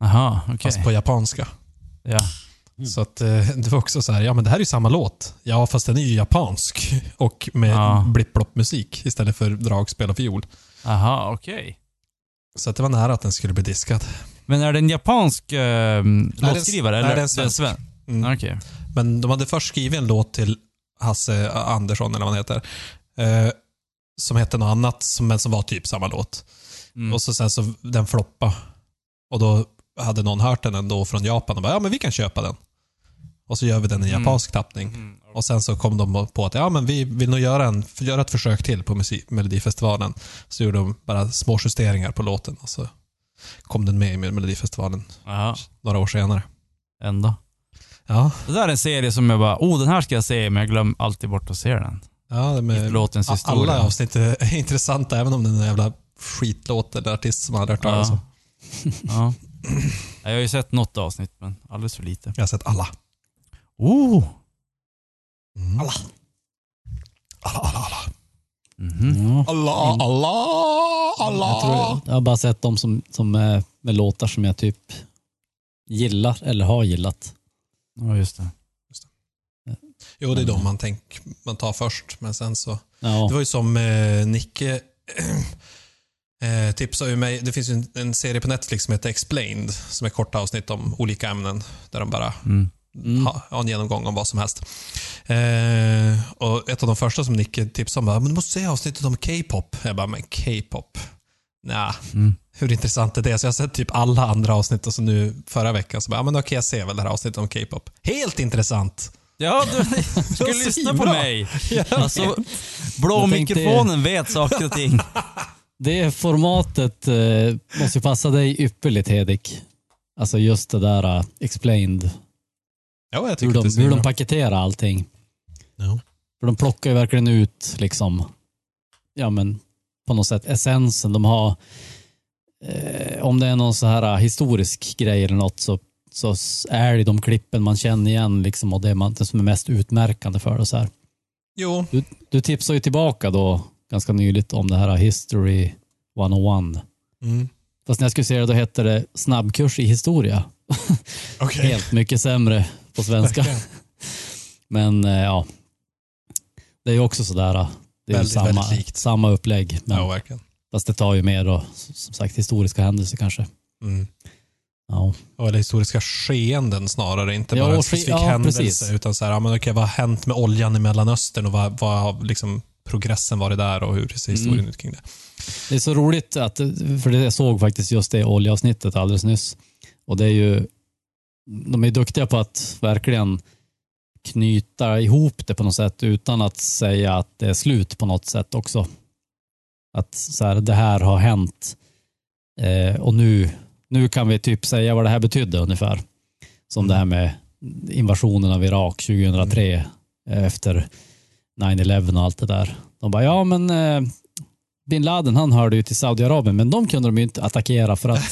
Aha, okej. Okay. Fast på japanska. Ja. Mm. Så att det var också så här, ja men det här är ju samma låt. Ja, fast den är ju japansk. Och med ja. blipploppmusik istället för dragspel och fiol. Aha, okej. Okay. Så att det var nära att den skulle bli diskad. Men är det en japansk eh, låtskrivare? Eller är det en svensk? svensk? Mm. Okej. Okay. Men de hade först skrivit en låt till Hasse Andersson eller vad han heter. Eh, som hette något annat, men som var typ samma låt. Mm. Och så sen så den floppa. Och då hade någon hört den ändå från Japan och bara, ja men vi kan köpa den. Och så gör vi den i japansk mm. tappning. Mm. Och sen så kom de på att ja men vi vill nog göra, en, göra ett försök till på musik, Melodifestivalen. Så gjorde de bara små justeringar på låten och så kom den med i Melodifestivalen. Aha. Några år senare. Ändå. Ja. Det där är en serie som jag bara, oh den här ska jag se, men jag glömmer alltid bort att se den. Ja, Hittlåtens historia. Alla avsnitt är intressanta, även om det är en jävla skitlåt eller artist som har hört av alltså. Ja. Jag har ju sett något avsnitt, men alldeles för lite. Jag har sett alla. Oh! Mm. Alla. Alla, alla, alla. Mm-hmm. Alla, alla, alla. Jag, tror, jag har bara sett de som, som är med låtar som jag typ gillar eller har gillat. Ja, just det. Jo, det är de man tänker man tar först, men sen så ja. Det var ju som eh, Nicke eh, tipsade ju mig. Det finns ju en, en serie på Netflix som heter Explained, som är korta avsnitt om olika ämnen där de bara mm. Mm. Ha, har en genomgång om vad som helst. Eh, och ett av de första som Nicke tipsade om var, men du måste se avsnittet om K-pop. Jag bara, men K-pop? Nja, mm. hur intressant är det? Så jag har sett typ alla andra avsnitt och så nu förra veckan så bara, men okej, jag ser väl det här avsnittet om K-pop. Helt intressant! Ja, du skulle lyssna på mig. Alltså, blå mikrofonen vet saker och ting. Det formatet eh, måste ju passa dig ypperligt, Hedek. Alltså just det där uh, Explained. Ja, jag tycker hur de, hur de paketerar allting. Ja. För de plockar ju verkligen ut liksom, ja men på något sätt essensen. De har eh, om det är någon så här uh, historisk grej eller något, så så är det de klippen man känner igen liksom, och det är man, det som är mest utmärkande för det så här. Jo. Du, du tipsar ju tillbaka då ganska nyligt om det här History hundraett. Mm. Fast när jag skulle se det, då hette det snabbkurs i historia. Okay. Helt mycket sämre på svenska. Okay. Men ja, det är ju också sådär. Det är väldigt, ju samma, samma upplägg. Men, ja, verkligen. Fast det tar ju mer då, som sagt, historiska händelser kanske. Mm. Ja. Eller historiska skeenden snarare, inte bara ja, en specifik ja, händelse precis. Utan så här, ja, men okej, vad har hänt med oljan i Mellanöstern och vad, vad har liksom progressen varit där och hur ser historien mm. ut kring det. Det är så roligt att, för det jag såg faktiskt just det oljeavsnittet alldeles nyss, och det är ju de är duktiga på att verkligen knyta ihop det på något sätt utan att säga att det är slut på något sätt också. Att så här, det här har hänt eh, och nu, nu kan vi typ säga vad det här betydde ungefär. Som mm. det här med invasionen av Irak tjugohundratre mm. efter nine eleven och allt det där. De bara, ja men eh, Bin Laden han hörde ju till Saudiarabien, men de kunde de ju inte attackera för att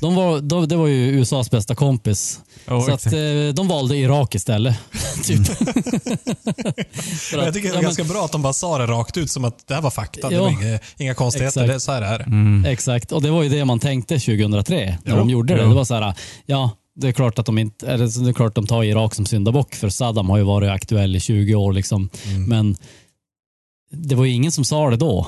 de var, de, det var ju U S A:s bästa kompis. Oh, så exactly. att eh, de valde Irak istället. Typ. att, jag tycker det är ja, ganska men, bra att de bara sa det rakt ut som att det här var fakta. Jo, det var inga, inga konstigheter, det, så här är det. Mm. Exakt, och det var ju det man tänkte tjugohundratre när jo, de gjorde det. Jo. Det var så här, ja det är klart att de inte, eller det är klart att de tar Irak som syndabock för Saddam har ju varit aktuell i tjugo år liksom. Mm. Men det var ju ingen som sa det då.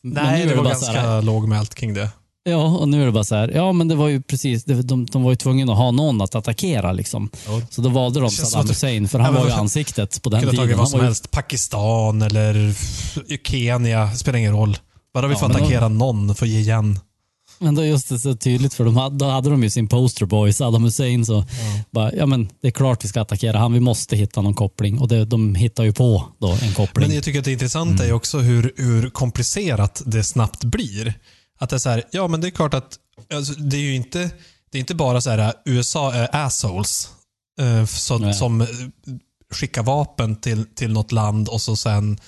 Nej, det var ganska lågmält kring det. Ja, och nu är det bara så här. Ja, men det var ju precis, de, de var ju tvungna att ha någon att attackera liksom. Ja. Så då valde de Saddam Hussein för han nej, var ju ansiktet på den tiden. Kunde ta vad som helst, ju... Pakistan eller Kenya, spelar ingen roll. Bara vi ja, får attackera då... någon för att ge igen. Men då just det så tydligt för de hade, då hade de ju sin posterboy Saddam Hussein så ja. Bara, ja men det är klart vi ska attackera han, vi måste hitta någon koppling och det, de hittar ju på då en koppling. Men jag tycker att det intressanta mm. är också hur, hur komplicerat det snabbt blir. Att det är så här, ja men det är klart att alltså, det är ju inte, det är inte bara så här U S A är assholes eh, så, som skickar vapen till, till något land och så sen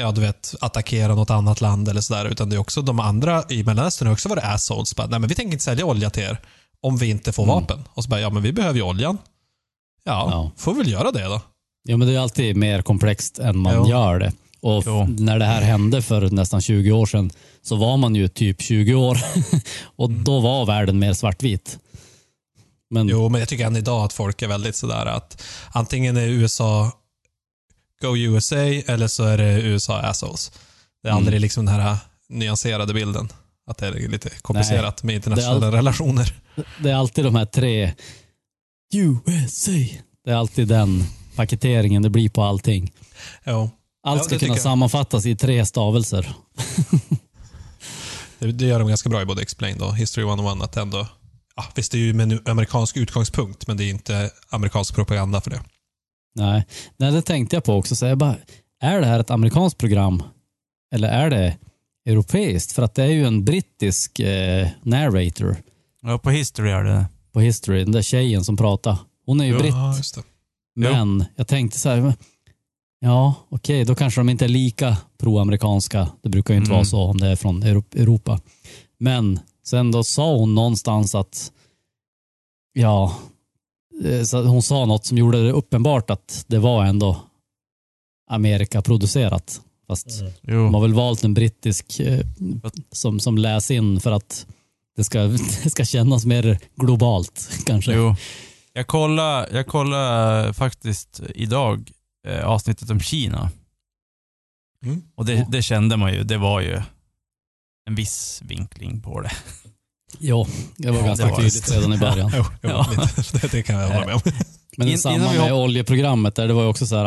ja du vet, attackera något annat land eller sådär, utan det är också de andra i Mellanöstern har också varit assholes. Bara, nej men vi tänker inte sälja olja till er om vi inte får mm. vapen. Och så bara, ja men vi behöver ju oljan. Ja, ja. Får vi väl göra det då? Ja men det är alltid mer komplext än man jo. Gör det. Och jo. När det här hände för nästan tjugo år sedan så var man ju typ tjugo år och mm. då var världen mer svartvit. Men... Jo men jag tycker än idag att folk är väldigt sådär att antingen är U S A Go U S A eller så är det U S A assholes. Det är aldrig mm. liksom den här nyanserade bilden. Att det är lite komplicerat nej, med internationella det all- relationer. Det är alltid de här tre U S A. Det är alltid den paketeringen det blir på allting. Jo. Allt ska ja, kunna sammanfattas i tre stavelser. det, det gör de ganska bra i både Explained och History one oh one att ändå, ja, visst det är ju med en amerikansk utgångspunkt men det är inte amerikansk propaganda för det. Nej, det tänkte jag på också. Så jag bara, är det här ett amerikanskt program? Eller är det europeiskt? För att det är ju en brittisk eh, narrator. Ja, på History är det. På History, den där tjejen som pratar. Hon är ju jo, britt. Ja, just det. Men jo. Jag tänkte så här, ja, okej, okay, då kanske de inte är lika pro-amerikanska. Det brukar ju inte mm. vara så om det är från Europa. Men sen då sa hon någonstans att ja... Så hon sa något som gjorde det uppenbart att det var ändå Amerika producerat. Fast mm. de har väl valt en brittisk eh, som, som läser in för att det ska, det ska kännas mer globalt kanske. Jo. Jag kollade, jag kollade faktiskt idag eh, avsnittet om Kina. Mm. Och det, det kände man ju, det var ju en viss vinkling på det. Jo, det var ja, ganska det var tydligt redan i början. jo, jo, ja. det, det kan jag hålla med om. Men In, samma med jag... oljeprogrammet där det var ju också så här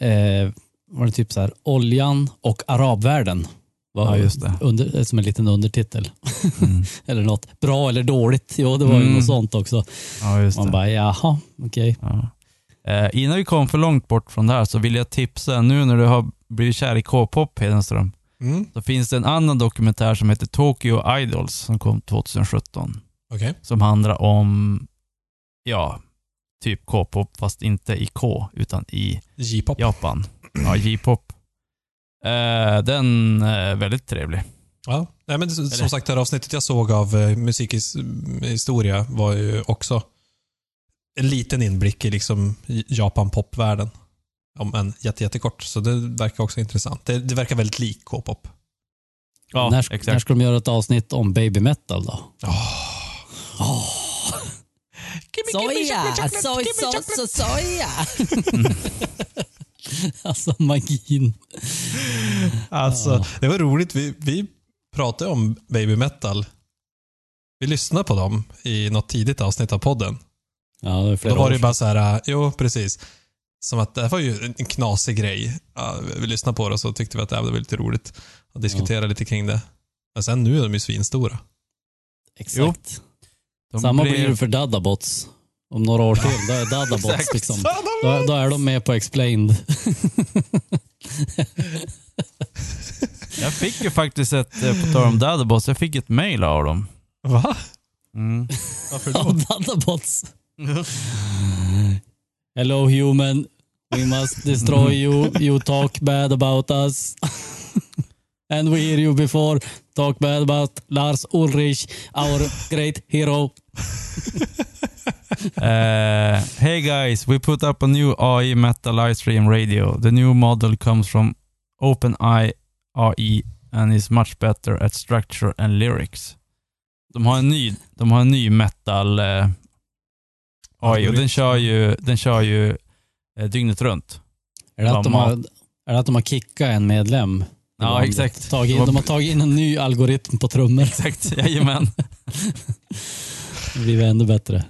eh, var det typ så här oljan och arabvärlden var ja, just det. Under, som en liten undertitel. Mm. eller något bra eller dåligt. Jo, det var mm. ju något sånt också. Ja, just det. Man bara, jaha, okej. Okay. Ja. Eh, innan vi kom för långt bort från det här så vill jag tipsa nu när du har blivit kär i K-pop Hedenström. Mm. Så finns det en annan dokumentär som heter Tokyo Idols som kom tjugosjutton. Okay. Som handlar om ja, typ K-pop fast inte i K utan i J-pop. Japan. Ja, J-pop. Eh, den är väldigt trevlig. Ja, nej, men det, som sagt det här avsnittet jag såg av musikhistoria var ju också en liten inblick i liksom Japan-popvärlden. Om en jätte, jättekort. Så det verkar också intressant. Det, det verkar väldigt lik K-pop. Ja, när, exakt. När ska de göra ett avsnitt om Babymetal då? Åh! Oh. Oh. Soja! Soj, soj, soj, soja! Alltså magin. Alltså, det var roligt. Vi, vi pratade om Babymetal. Vi lyssnade på dem i något tidigt avsnitt av podden. Ja, det var flera då var det bara så här, jo, precis. Som att det här var ju en knasig grej. Ja, vi lyssnade på det och så tyckte vi att det var lite roligt att diskutera ja. Lite kring det. Men sen nu är de ju svinstora. Exakt. Jo. De Samma blir... blir det för DadaBots. Om några år till, då är DadaBots liksom. Då, då är de med på Explained. Jag fick ju faktiskt ett, på tal om DadaBots, jag fick ett mejl av dem. Va? Mm. Varför då? Av DadaBots. Hello human, we must destroy you. You talk bad about us. And we hear you before. Talk bad about Lars Ulrich, our great hero. Uh, hey guys, we put up a new A I metal live stream radio. The new model comes from OpenAI and is much better at structure and lyrics. De har en ny, de har en ny metal uh, A I och den kör ju, den kör ju uh, dygnet runt. Är det, de att de har, har, är det att de har kickat en medlem? Ja, exakt. Tag in, de har tagit in en ny algoritm på trummor. Exakt, jajamän. Det blir ännu bättre.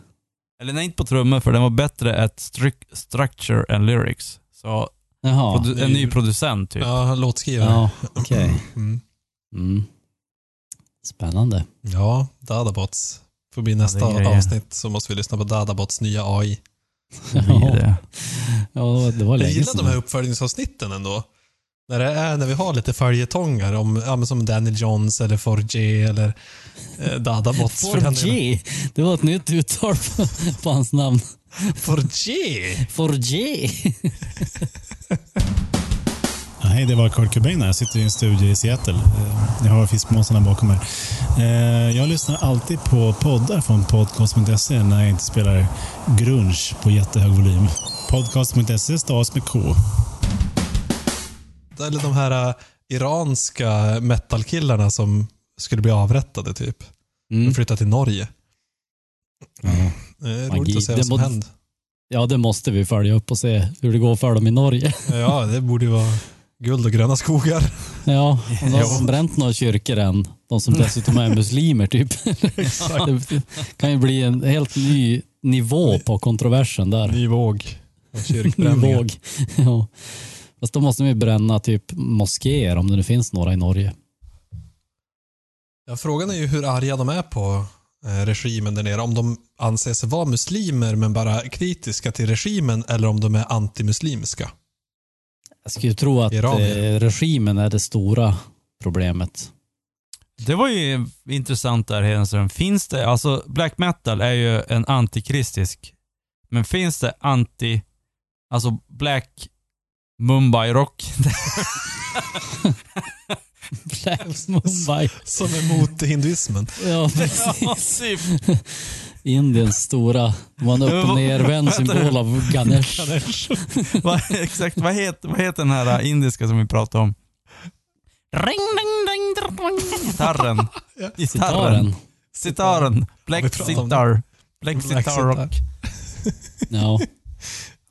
Eller nej, inte på trummor, för den var bättre at stru- structure and lyrics. Så Jaha, produ- en ny ju... producent typ. Ja, låtskrivare. Ja, okej. Okay. Mm. Mm. Spännande. Ja, DadaBots. Förbi nästa ja, avsnitt så måste vi lyssna på DadaBots nya A I. Ja, det, ja, det var länge. Jag gillar de här uppföljningsavsnitten ändå. När det är när vi har lite följetongar om ja, som Daniel Johns eller four G eller eh, DadaBots. four G? Det var ett nytt uttal på, på hans namn. four G? four G? Ja, hej, det var Kurt Cobain här. Jag sitter i en studio i Seattle. Jag har fiskmåsarna bakom mig. Jag lyssnar alltid på poddar från podcast punkt se när jag inte spelar grunge på jättehög volym. podcast punkt se stavas med K. Eller de här uh, iranska metalkillarna som skulle bli avrättade typ. Mm. De flyttade till Norge. Mm. Det är roligt att se vad som hände. Ja, det måste vi följa upp och se hur det går för dem i Norge. Ja, det borde ju vara guld och gröna skogar. Ja, och de som bränt några kyrkor än. De som dessutom är muslimer typ. Det kan ju bli en helt ny nivå på kontroversen där. Ny våg. Kyrkbränning. Ny våg, ja. Fast då måste vi bränna typ moskéer om det nu finns några i Norge. Ja, frågan är ju hur arga de är på regimen där nere. Om de anser sig vara muslimer men bara kritiska till regimen eller om de är antimuslimska. Jag skulle tro att Iranier. Regimen är det stora problemet. Det var ju intressant där Hedenström. Finns det, alltså black metal är ju en antikristisk. Men finns det anti, alltså black Mumbai rock. Black Mumbai. Som är mot hinduismen. Ja, precis. Ja, Indiens stora. Man upp och ner vänd symbol av Ganesh. Ganesh. Vad, exakt, vad heter, vad heter den här indiska som vi pratade om? Ring, ring, ring, ring. Gitarren. Ja. Gitarren. Sitaren. Black sitar. Black sitar rock. Ja.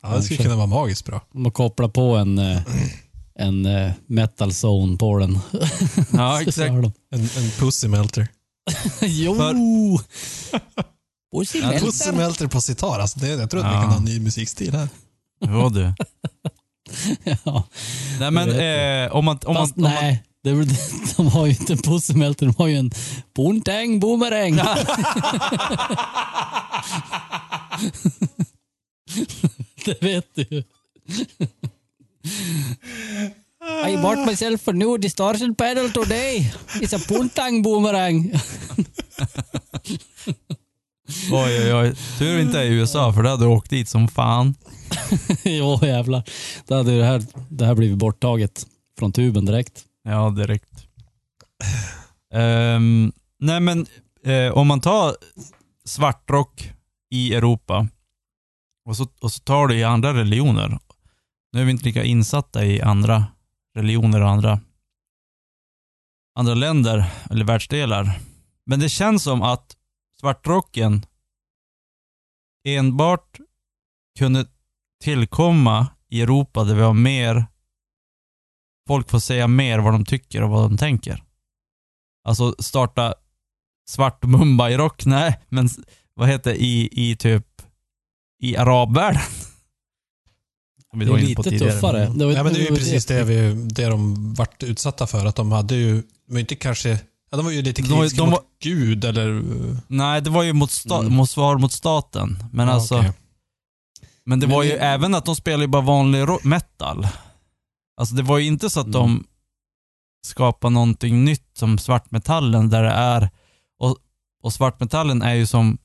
Ja, det skulle kunna vara magiskt bra. Man kopplar på en, en metal zone på den. Ja, exakt. En, en pussy melter. Jo! För... pussy melter. Pussy melter på sitar. Alltså det, jag tror ja. att vi kan ha en ny musikstil här. Ja, du. Ja. Nej, men eh, om man... Om Fast, man om nej. Man... De har ju inte en pussy melter, de har ju en bontang boomerang. Det vet du. I bought myself a new distortion pedal today. It's a puntang boomerang. Oj, oj, oj. Tur inte i U S A, för det hade åkt dit som fan. Jo, jävlar. Det hade det här, det här blivit borttaget från tuben direkt. Ja, direkt. Um, nej, men eh, om man tar svartrock i Europa... Och så, och så tar du i andra religioner. Nu är vi inte lika insatta i andra religioner och andra, andra länder eller världsdelar. Men det känns som att svartrocken enbart kunde tillkomma i Europa där vi har mer, folk får säga mer vad de tycker och vad de tänker. Alltså starta svart Mumbai-rock, nej, men vad heter det i, i typ i arabvärlden. Det är lite tuffare. Det, var, ja, men det är ju precis det, vi, det de varit utsatta för. Att de hade ju, men inte kanske, Ja, de var ju lite kritiska mot var... Gud eller... Nej, det var ju mot sta... mm. mot svar mot staten. Men ja, alltså okay. Men det men var ju det... även att de spelade ju bara vanlig ro- metal. Alltså det var ju inte så att mm. de skapade någonting nytt som svartmetallen där det är. Och, och svartmetallen är ju som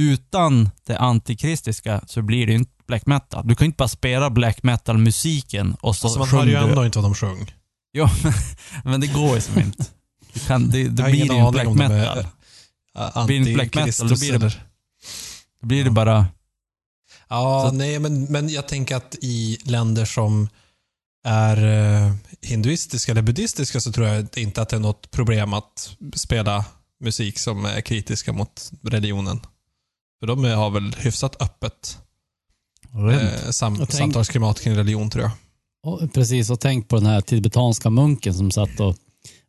utan det antikristiska så blir det ju inte black metal. Du kan ju inte bara spela black metal musiken och så alltså, man hör ju ändå inte vad de sjöng. Ja, men det går ju som inte. Du kan, det, det blir ju black metal. Är, äh, blir en black metal då blir det, då blir det bara. Ja, så. nej men, men jag tänker att i länder som är eh, hinduistiska eller buddhistiska så tror jag inte att det är något problem att spela musik som är kritiska mot religionen. För de har väl hyfsat öppet eh, sam- tänk... samtalsklimat kring religion tror jag. Och, precis, och tänk på den här tibetanska munken som satt och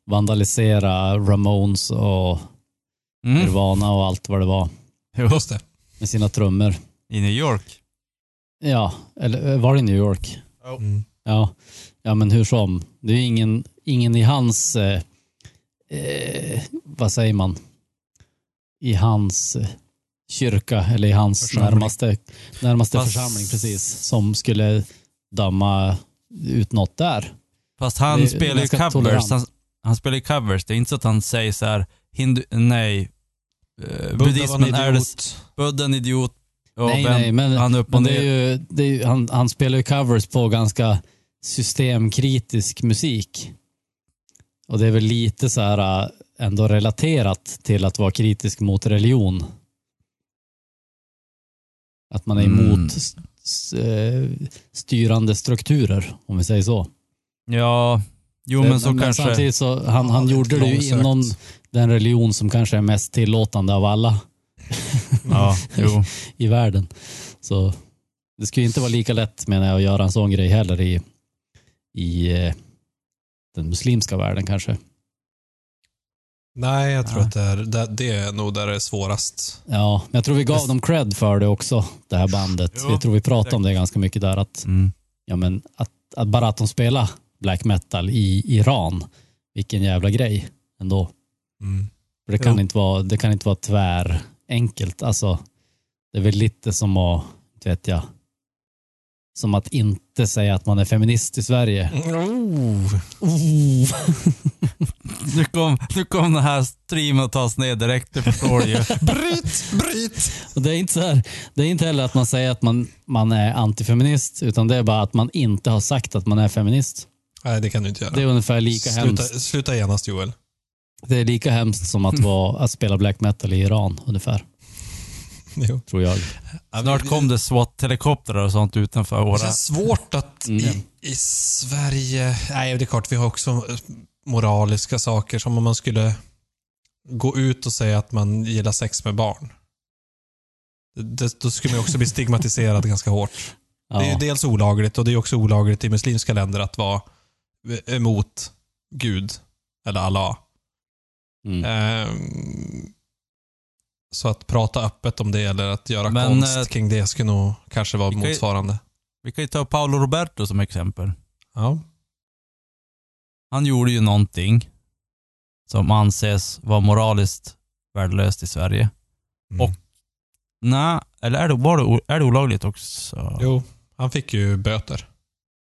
vandalisera Ramones och mm. Nirvana och allt vad det var. Just det. Med sina trummor. I New York? Ja, eller var det New York? Oh. Mm. Ja. Ja, men hur som. Det är ingen, ingen i hans eh, eh, vad säger man? I hans eh, kyrka eller i hans församling. närmaste, närmaste Fast... församling, precis. Som skulle damma ut något där. Fast han det, spelar ju covers. Han, han spelar ju covers. Det är inte så att han säger så här hindu, nej. Eh, buddhismen är det. Budden idiot. Ja, nej, nej, men, han, upp och men det är ju, det är ju, han, han spelar ju covers på ganska systemkritisk musik. Och det är väl lite så här ändå relaterat till att vara kritisk mot religion. Att man är emot mm. styrande strukturer, om vi säger så. Ja, jo men, men så men kanske... Samtidigt så, han, han ja, gjorde det ju inom den religion som kanske är mest tillåtande av alla. Ja, jo. I världen. Så det skulle inte vara lika lätt menar jag att göra en sån grej heller i, i den muslimska världen kanske. Nej, jag tror ja. att det är, det, det är nog där det är svårast. Ja, men jag tror vi gav dem cred för det också, det här bandet. Jo, jag tror vi pratade om det ganska mycket där att, mm. ja, men att, att bara att de spelar black metal i Iran, vilken jävla grej ändå. Mm. Det kan, inte vara, det kan inte vara tvär enkelt. Alltså, det är väl lite som att, vet jag, som att inte säga att man är feminist i Sverige. Oh. Oh. nu, kom, nu kom den här streamen att tas ner direkt, du förstår ju. Bryt, bryt! Och det är inte så här, det är inte heller att man säger att man, man är antifeminist, utan det är bara att man inte har sagt att man är feminist. Nej, det kan du inte göra. Det är ungefär lika sluta, hemskt. Sluta genast, Joel. Det är lika hemskt som att, vara, att spela black metal i Iran, ungefär. Jo. Tror jag. Snart kom det SWAT-helikoptrar och sånt utanför våra... Det är svårt att i, i Sverige... Nej, det är klart, vi har också moraliska saker som om man skulle gå ut och säga att man gillar sex med barn. Det, då skulle man också bli stigmatiserad ganska hårt. Ja. Det är ju dels olagligt och det är också olagligt i muslimska länder att vara emot Gud eller Allah. Mm. Så att prata öppet om det eller att göra men, konst kring det skulle nog kanske vara vi motsvarande kan ju, vi kan ju ta Paolo Roberto som exempel. Ja. Han gjorde ju någonting som anses vara moraliskt värdelöst i Sverige. Mm. Och nej, eller är det, det, är det olagligt också? Jo, han fick ju böter.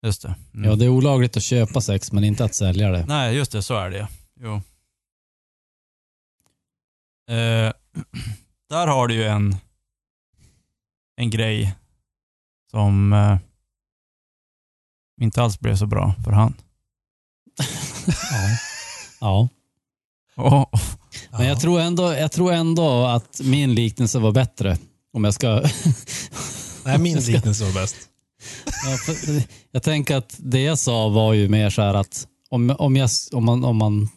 Just det. Mm. Ja, det är olagligt att köpa sex men inte att sälja det. Nej, just det, så är det. Jo. Uh, där har du ju en en grej som uh, inte alls blev så bra för han. Ja. Ja. Oh. Men jag tror ändå jag tror ändå att min liknelse var bättre om jag ska Nej, min liknelse var bäst. Jag tänker att det jag sa var ju mer så här att om om jag om man om man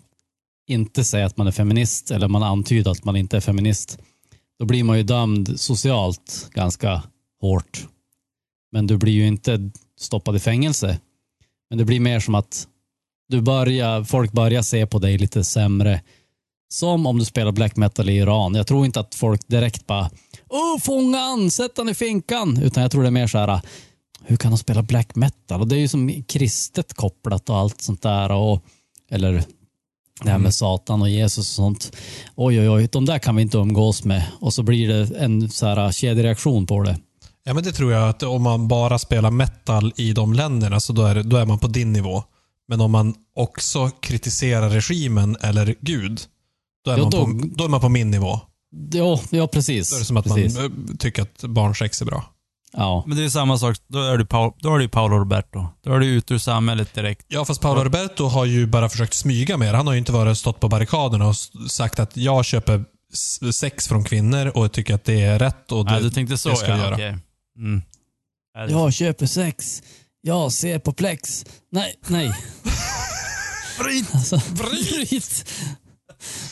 inte säga att man är feminist eller man antyder att man inte är feminist, då blir man ju dömd socialt ganska hårt. Men du blir ju inte stoppad i fängelse. Men det blir mer som att du börjar, folk börjar se på dig lite sämre. Som om du spelar black metal i Iran. Jag tror inte att folk direkt bara åh, fångan, sätt han i finkan. Utan jag tror det är mer så här, hur kan de spela black metal? Och det är ju som kristet kopplat och allt sånt där. Och, eller det här med Satan och Jesus och sånt. Oj, oj, oj, de där kan vi inte umgås med. Och så blir det en så här kedjereaktion på det. Ja, men det tror jag att om man bara spelar metal i de länderna så då är, då är man på din nivå. Men om man också kritiserar regimen eller Gud, då är, ja, då, man, på, då är man på min nivå. Ja, ja precis. Då är det som att precis. man tycker att barnsex är bra. Ja. Men det är samma sak, då är du Paolo, då är du Paolo Roberto. Då är du ute ur samhället direkt. Ja, fast Paolo Roberto har ju bara försökt smyga med det. Han har ju inte varit stått på barrikaderna och sagt att jag köper sex från kvinnor och tycker att det är rätt och det, ja, du tänkte så, det ska ja, göra. Okay. Mm. Jag köper sex. Jag ser på Plex. Nej, nej. Bryt, alltså, bryt. bryt.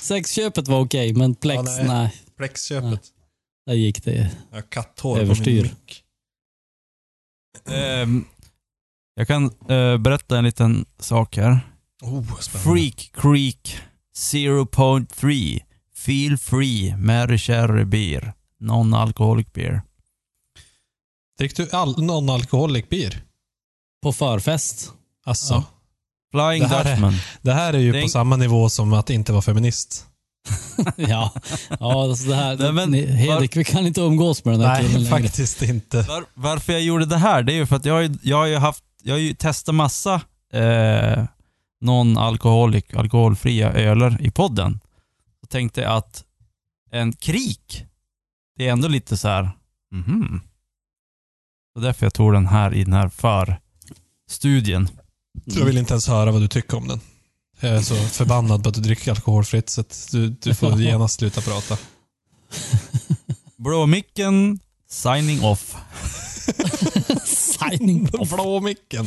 Sexköpet var okej, okay, men Plex, ja, nej. nej. Plexköpet. Nej. Där gick det. Jag katthår överstyr. På min mick. Mm. Jag kan uh, berätta en liten sak här. Oh, Freak Creek noll komma tre. Feel free, Mary Cherry beer. Non-alcoholic beer. Drick du all- non-alcoholic beer? På förfest. Alltså. Ja. Flying det Dutchman. Är, det här är ju Ring. på samma nivå som att inte vara feminist. ja, ja alltså det här nej, men, ni, Hedrik, var, vi kan inte umgås med den här nej, killen faktiskt längre. Inte. Var, varför jag gjorde det här, det är ju för att jag har, jag har ju haft, jag har ju testat massa eh, non-alkoholik, alkoholfria öler i podden. Så tänkte jag att en krik, det är ändå lite så här. Mhm. Så därför jag tog den här i den här förstudien. Jag vill inte ens höra vad du tycker om den. Jag är så förbannad på att du dricker alkoholfritt så att du, du får genast sluta prata. Blåmicken signing off. signing off. Blåmicken.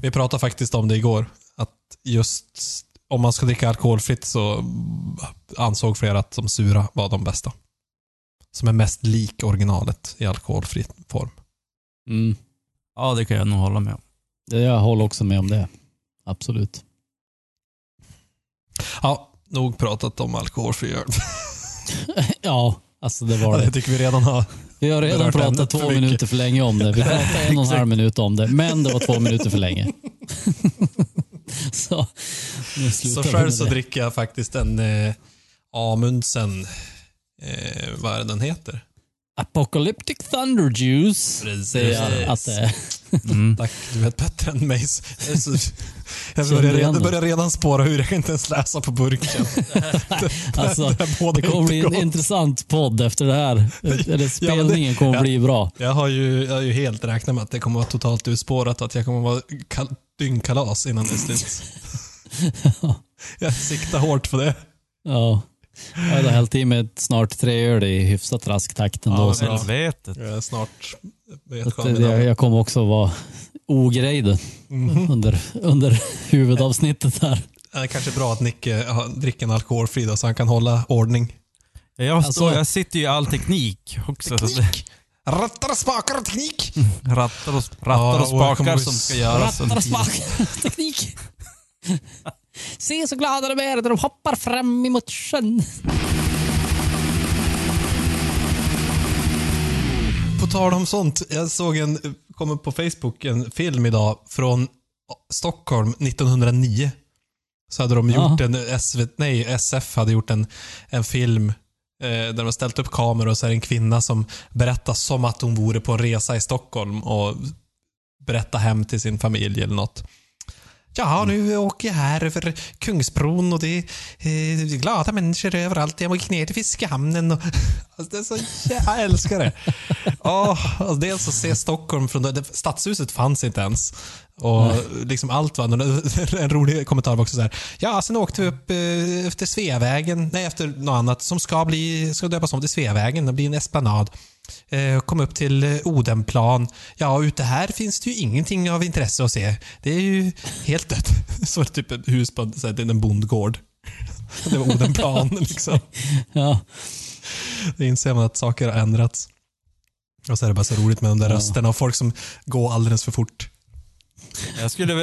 Vi pratade faktiskt om det igår. Att just om man ska dricka alkoholfritt så ansåg flera att de sura var de bästa. Som är mest lik originalet i alkoholfri form. Mm. Ja, det kan jag nog hålla med om. Jag håller också med om det. Absolut. Ja, nog pratat om alkoholfri öl. ja, alltså det var det. Ja, det tycker vi redan har. Vi har redan pratat två mycket. minuter för länge om det. Vi pratade en och en halv minut om det. Men det var två minuter för länge. så, nu så själv så dricker jag faktiskt en eh, Amundsen. Eh, vad är det den heter? Apocalyptic Thunderjuice. Precis. Att det är. Mm. Tack, du vet bättre än mig. Jag börjar redan, börjar redan spåra hur jag inte ens läsa på burken. alltså, det, det kommer bli en intressant podd efter det här. Eller spelningen kommer ja, det, bli bra. Jag, jag, har ju, jag har ju helt räknat med att det kommer vara totalt urspårat och att jag kommer vara kal- dyngkalas innan det slut. jag siktar hårt för det. Ja. Jag hade hällt i med snart tre öl i hyfsat rask takt ändå. Ja, så jag vet jag snart vet jag, jag, jag kommer också vara ogrejd mm. under, under huvudavsnittet här. Det är kanske bra att Nicke dricker en alkoholfri då, så han kan hålla ordning. Jag, står, alltså, jag sitter ju i all teknik också. Teknik. Rattar och spakar och teknik. rattar och, rattar och spakar ja, som ska göras. Rattar och spakar teknik. Se så glada de är när de hoppar fram emot sjön. På tal om sånt, jag såg en, kom upp på Facebook en film idag från Stockholm nittonhundranio. Så hade de gjort ja. en S V, nej, S F hade gjort en, en film eh, där de har ställt upp kameror och så är det en kvinna som berättar som att hon vore på en resa i Stockholm och berättar hem till sin familj eller något. Ja, nu åker jag här över Kungsbron och det är eh, glada människor överallt. Jag åker ner till Fiskehamnen. Och, alltså, det är så, jag älskar det. Oh, alltså, dels att se Stockholm från... Det, stadshuset fanns inte ens. Och liksom allt var... En rolig kommentar var också så här. Ja, sen åkte vi upp eh, efter Sveavägen. Nej, efter något annat som ska bli... Ska döpas om till Sveavägen. Det blir en esplanad. Kom upp till Odenplan. Ja, ute här finns det ju ingenting av intresse att se. Det är ju helt dött. Så var det typ ett hus på så här, en bondgård. Det var Odenplan liksom. Ja. Det inser man att saker har ändrats. Och så är det bara så roligt med de där ja. rösterna och folk som går alldeles för fort. Jag skulle,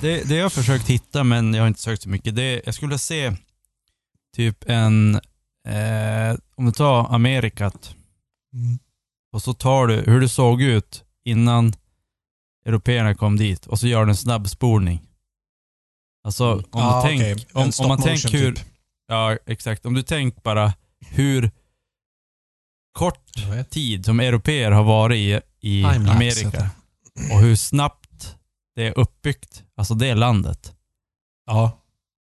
det, det jag har försökt hitta, men jag har inte sökt så mycket. Det, jag skulle se typ en eh, om du tar Amerikat. Mm. Och så tar du hur det såg ut innan européerna kom dit och så gör du en snabb spolning Alltså om ah, du tänk, okay. om, om man tänker hur typ. Ja, exakt. Om du tänker bara hur kort tid som européer har varit i, i Amerika och hur snabbt det är uppbyggt, alltså det landet. Ja.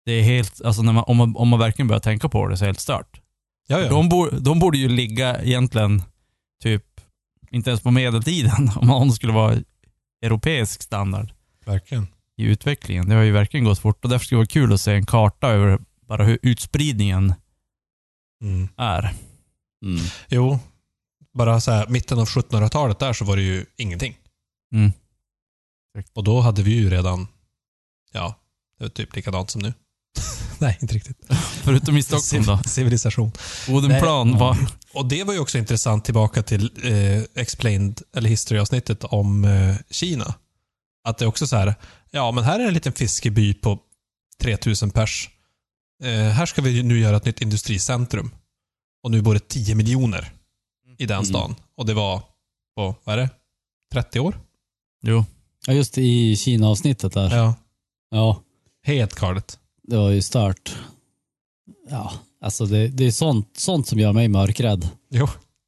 Det är helt, alltså när man, om, man, om man verkligen börjar tänka på det så är det helt stört. Ja, ja. De, bo, de borde ju ligga egentligen typ inte ens på medeltiden om man skulle vara europeisk standard. Verkligen. I utvecklingen. Det har ju verkligen gått fort och därför skulle det vara kul att se en karta över bara hur utspridningen mm. är. Mm. Jo, bara så här, mitten av sjuttonhundratalet där så var det ju ingenting. Mm. Och då hade vi ju redan, ja, det var typ likadant som nu. Nej, inte riktigt. Förutom i Stockholm då. Civilisation. Odenplan Nej. var... Och det var ju också intressant tillbaka till eh, Explained, eller History-avsnittet om eh, Kina. Att det är också så här, ja men här är en liten fiskeby på tre tusen pers. Eh, här ska vi nu göra ett nytt industricentrum. Och nu bor det tio miljoner i den stan. Mm. Och det var på, vad är det? trettio år? Jo. Ja, just i Kina-avsnittet där. Ja. Ja. Helt galet. Det var ju start. Ja, alltså det, det är sånt, sånt som gör mig mörkrädd. Jo.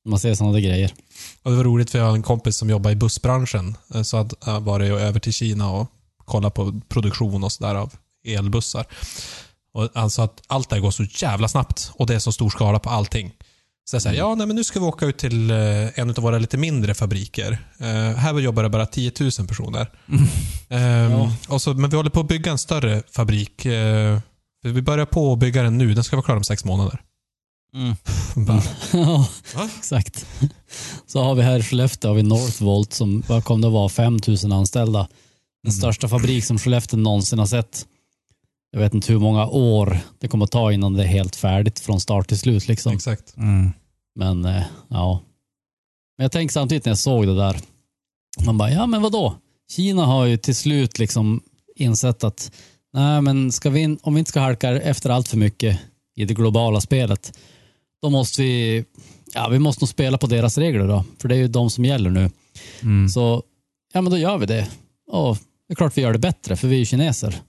Man ser sådana grejer. Och det var roligt för jag har en kompis som jobbar i bussbranschen. Så att jag var över till Kina och kollade på produktion och sådär av elbussar. Och alltså att allt det går så jävla snabbt. Och det är så stor skala på allting. Så jag säger, mm. ja nej, men nu ska vi åka ut till en av våra lite mindre fabriker. Uh, här jobbar det bara tio tusen personer. Mm. Um, ja. Och så, men vi håller på att bygga en större fabrik. Uh, vi börjar på att bygga den nu. Den ska vara klar om sex månader. Mm. Ja, exakt. Så har vi här i Skellefteå har vi Northvolt som vad kom det vara fem tusen anställda. Den mm. största fabrik som Skellefteå någonsin har sett. Jag vet inte hur många år det kommer att ta innan det är helt färdigt från start till slut liksom. Exakt. Mm. Men ja. Men jag tänkte samtidigt när jag såg det där man bara ja men vad då? Kina har ju till slut liksom insett att nej men ska vi in, om vi inte ska halka efter allt för mycket i det globala spelet då måste vi ja vi måste nog spela på deras regler då för det är ju de som gäller nu. Mm. Så ja men då gör vi det. Och det är klart vi gör det bättre för vi är ju kineser.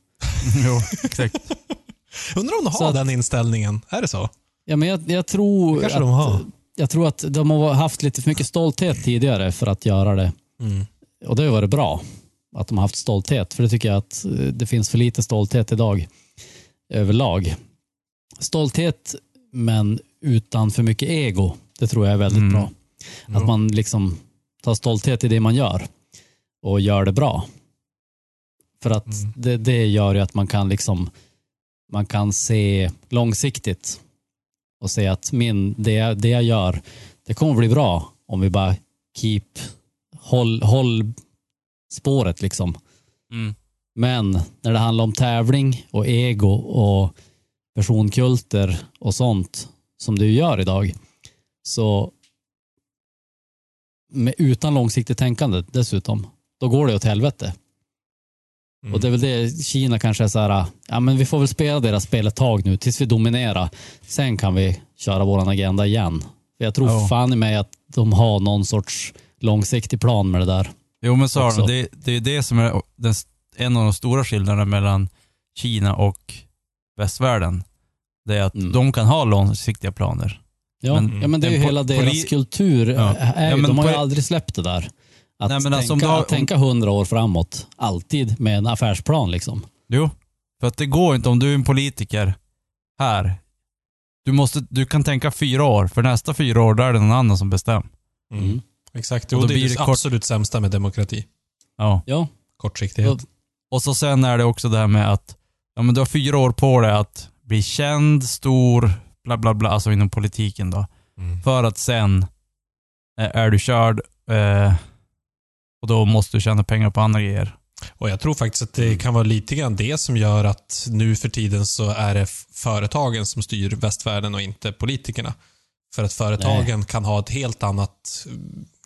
Jo, exakt. Undrar om de har att, den inställningen. Är det så? Ja, men jag, jag tror att, de har. Jag tror att de har haft lite för mycket stolthet tidigare för att göra det. Mm. Och det har varit bra att de har haft stolthet. För det tycker jag att det finns för lite stolthet idag överlag. Stolthet men utan för mycket ego. Det tror jag är väldigt mm. bra. Att jo. man liksom tar stolthet i det man gör och gör det bra. För att mm. det, det gör ju att man kan liksom man kan se långsiktigt och se att min, det, det jag gör det kommer bli bra om vi bara keep, håll, håll spåret liksom. Mm. Men när det handlar om tävling och ego och personkulter och sånt som du gör idag så med, utan långsiktigt tänkande dessutom, då går det åt helvete. Mm. Och det är väl det Kina kanske är så här, ja men vi får väl spela deras spel ett tag nu tills vi dominerar. Sen kan vi köra våran agenda igen. För jag tror oh. fan i mig att de har någon sorts långsiktig plan med det där. Jo men så har de, det, det är det som är den, en av de stora skillnaderna mellan Kina och västvärlden. Det är att mm. de kan ha långsiktiga planer. Ja men, ja, men det är ju hela poli- deras kultur. Ja. Är, ja, men de har ju poli- aldrig släppt det där. Att Nej, men tänka, alltså om du har, tänka hundra år framåt alltid med en affärsplan liksom. Jo, för att det går inte om du är en politiker här. Du, måste, du kan tänka fyra år. För nästa fyra år där är det någon annan som bestämmer. Mm. Mm. Exakt, och, och det blir är det kort... absolut sämsta med demokrati. Ja, ja. Kortsiktighet. Och, och så sen är det också det här med att ja, men du har fyra år på dig att bli känd, stor, bla bla bla. Alltså inom politiken då. Mm. För att sen eh, är du körd... Eh, Och då måste du tjäna pengar på andra grejer. Och jag tror faktiskt att det kan vara lite grann det som gör att nu för tiden så är det företagen som styr västvärlden och inte politikerna. För att företagen Nej. kan ha ett helt annat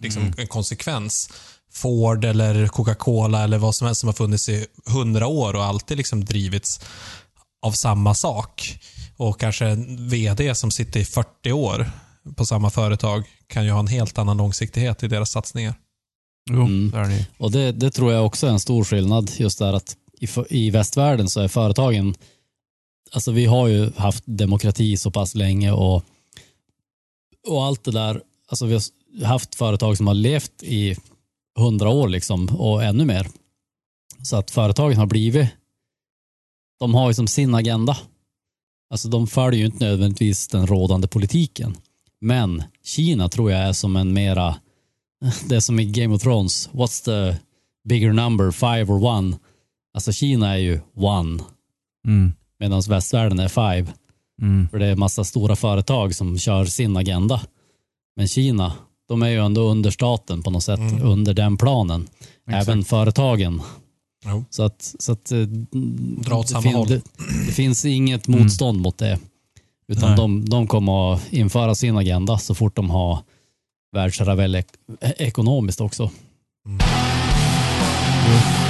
liksom, mm. en konsekvens. Ford eller Coca-Cola eller vad som helst som har funnits i hundra år och alltid liksom drivits av samma sak. Och kanske en vd som sitter i fyrtio år på samma företag kan ju ha en helt annan långsiktighet i deras satsningar. Mm. Och det, det tror jag också är en stor skillnad just där att i, i västvärlden så är företagen, alltså vi har ju haft demokrati så pass länge och, och allt det där, alltså vi har haft företag som har levt i hundra år liksom och ännu mer. Så att företagen har blivit, de har ju som sin agenda. Alltså de följer ju inte nödvändigtvis den rådande politiken. Men Kina tror jag är som en mera, det är som i Game of Thrones, what's the bigger number, five or one? Alltså Kina är ju one. Mm. Medan västvärlden är five. Mm. För det är massa stora företag som kör sin agenda. Men Kina, de är ju ändå under staten på något sätt, mm. under den planen. Exakt. Även företagen. Jo. Så att, så att dra åt samma håll. Det, det finns inget motstånd mm. mot det. Utan de, de kommer att införa sin agenda så fort de har världsravel ek- ekonomiskt också. Mm. Mm.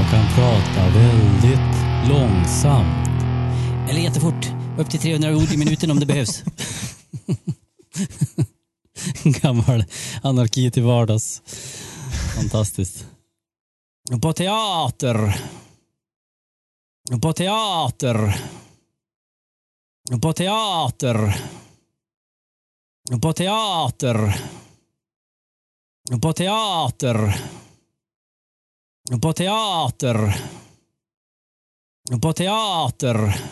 Jag kan prata väldigt långsamt. Eller jättefort. Upp till trehundra ord i minuten om det behövs. Gammal anarki till vardags. Fantastiskt. På teater. På teater. På teater. På teater. På teater. På teater. På teater.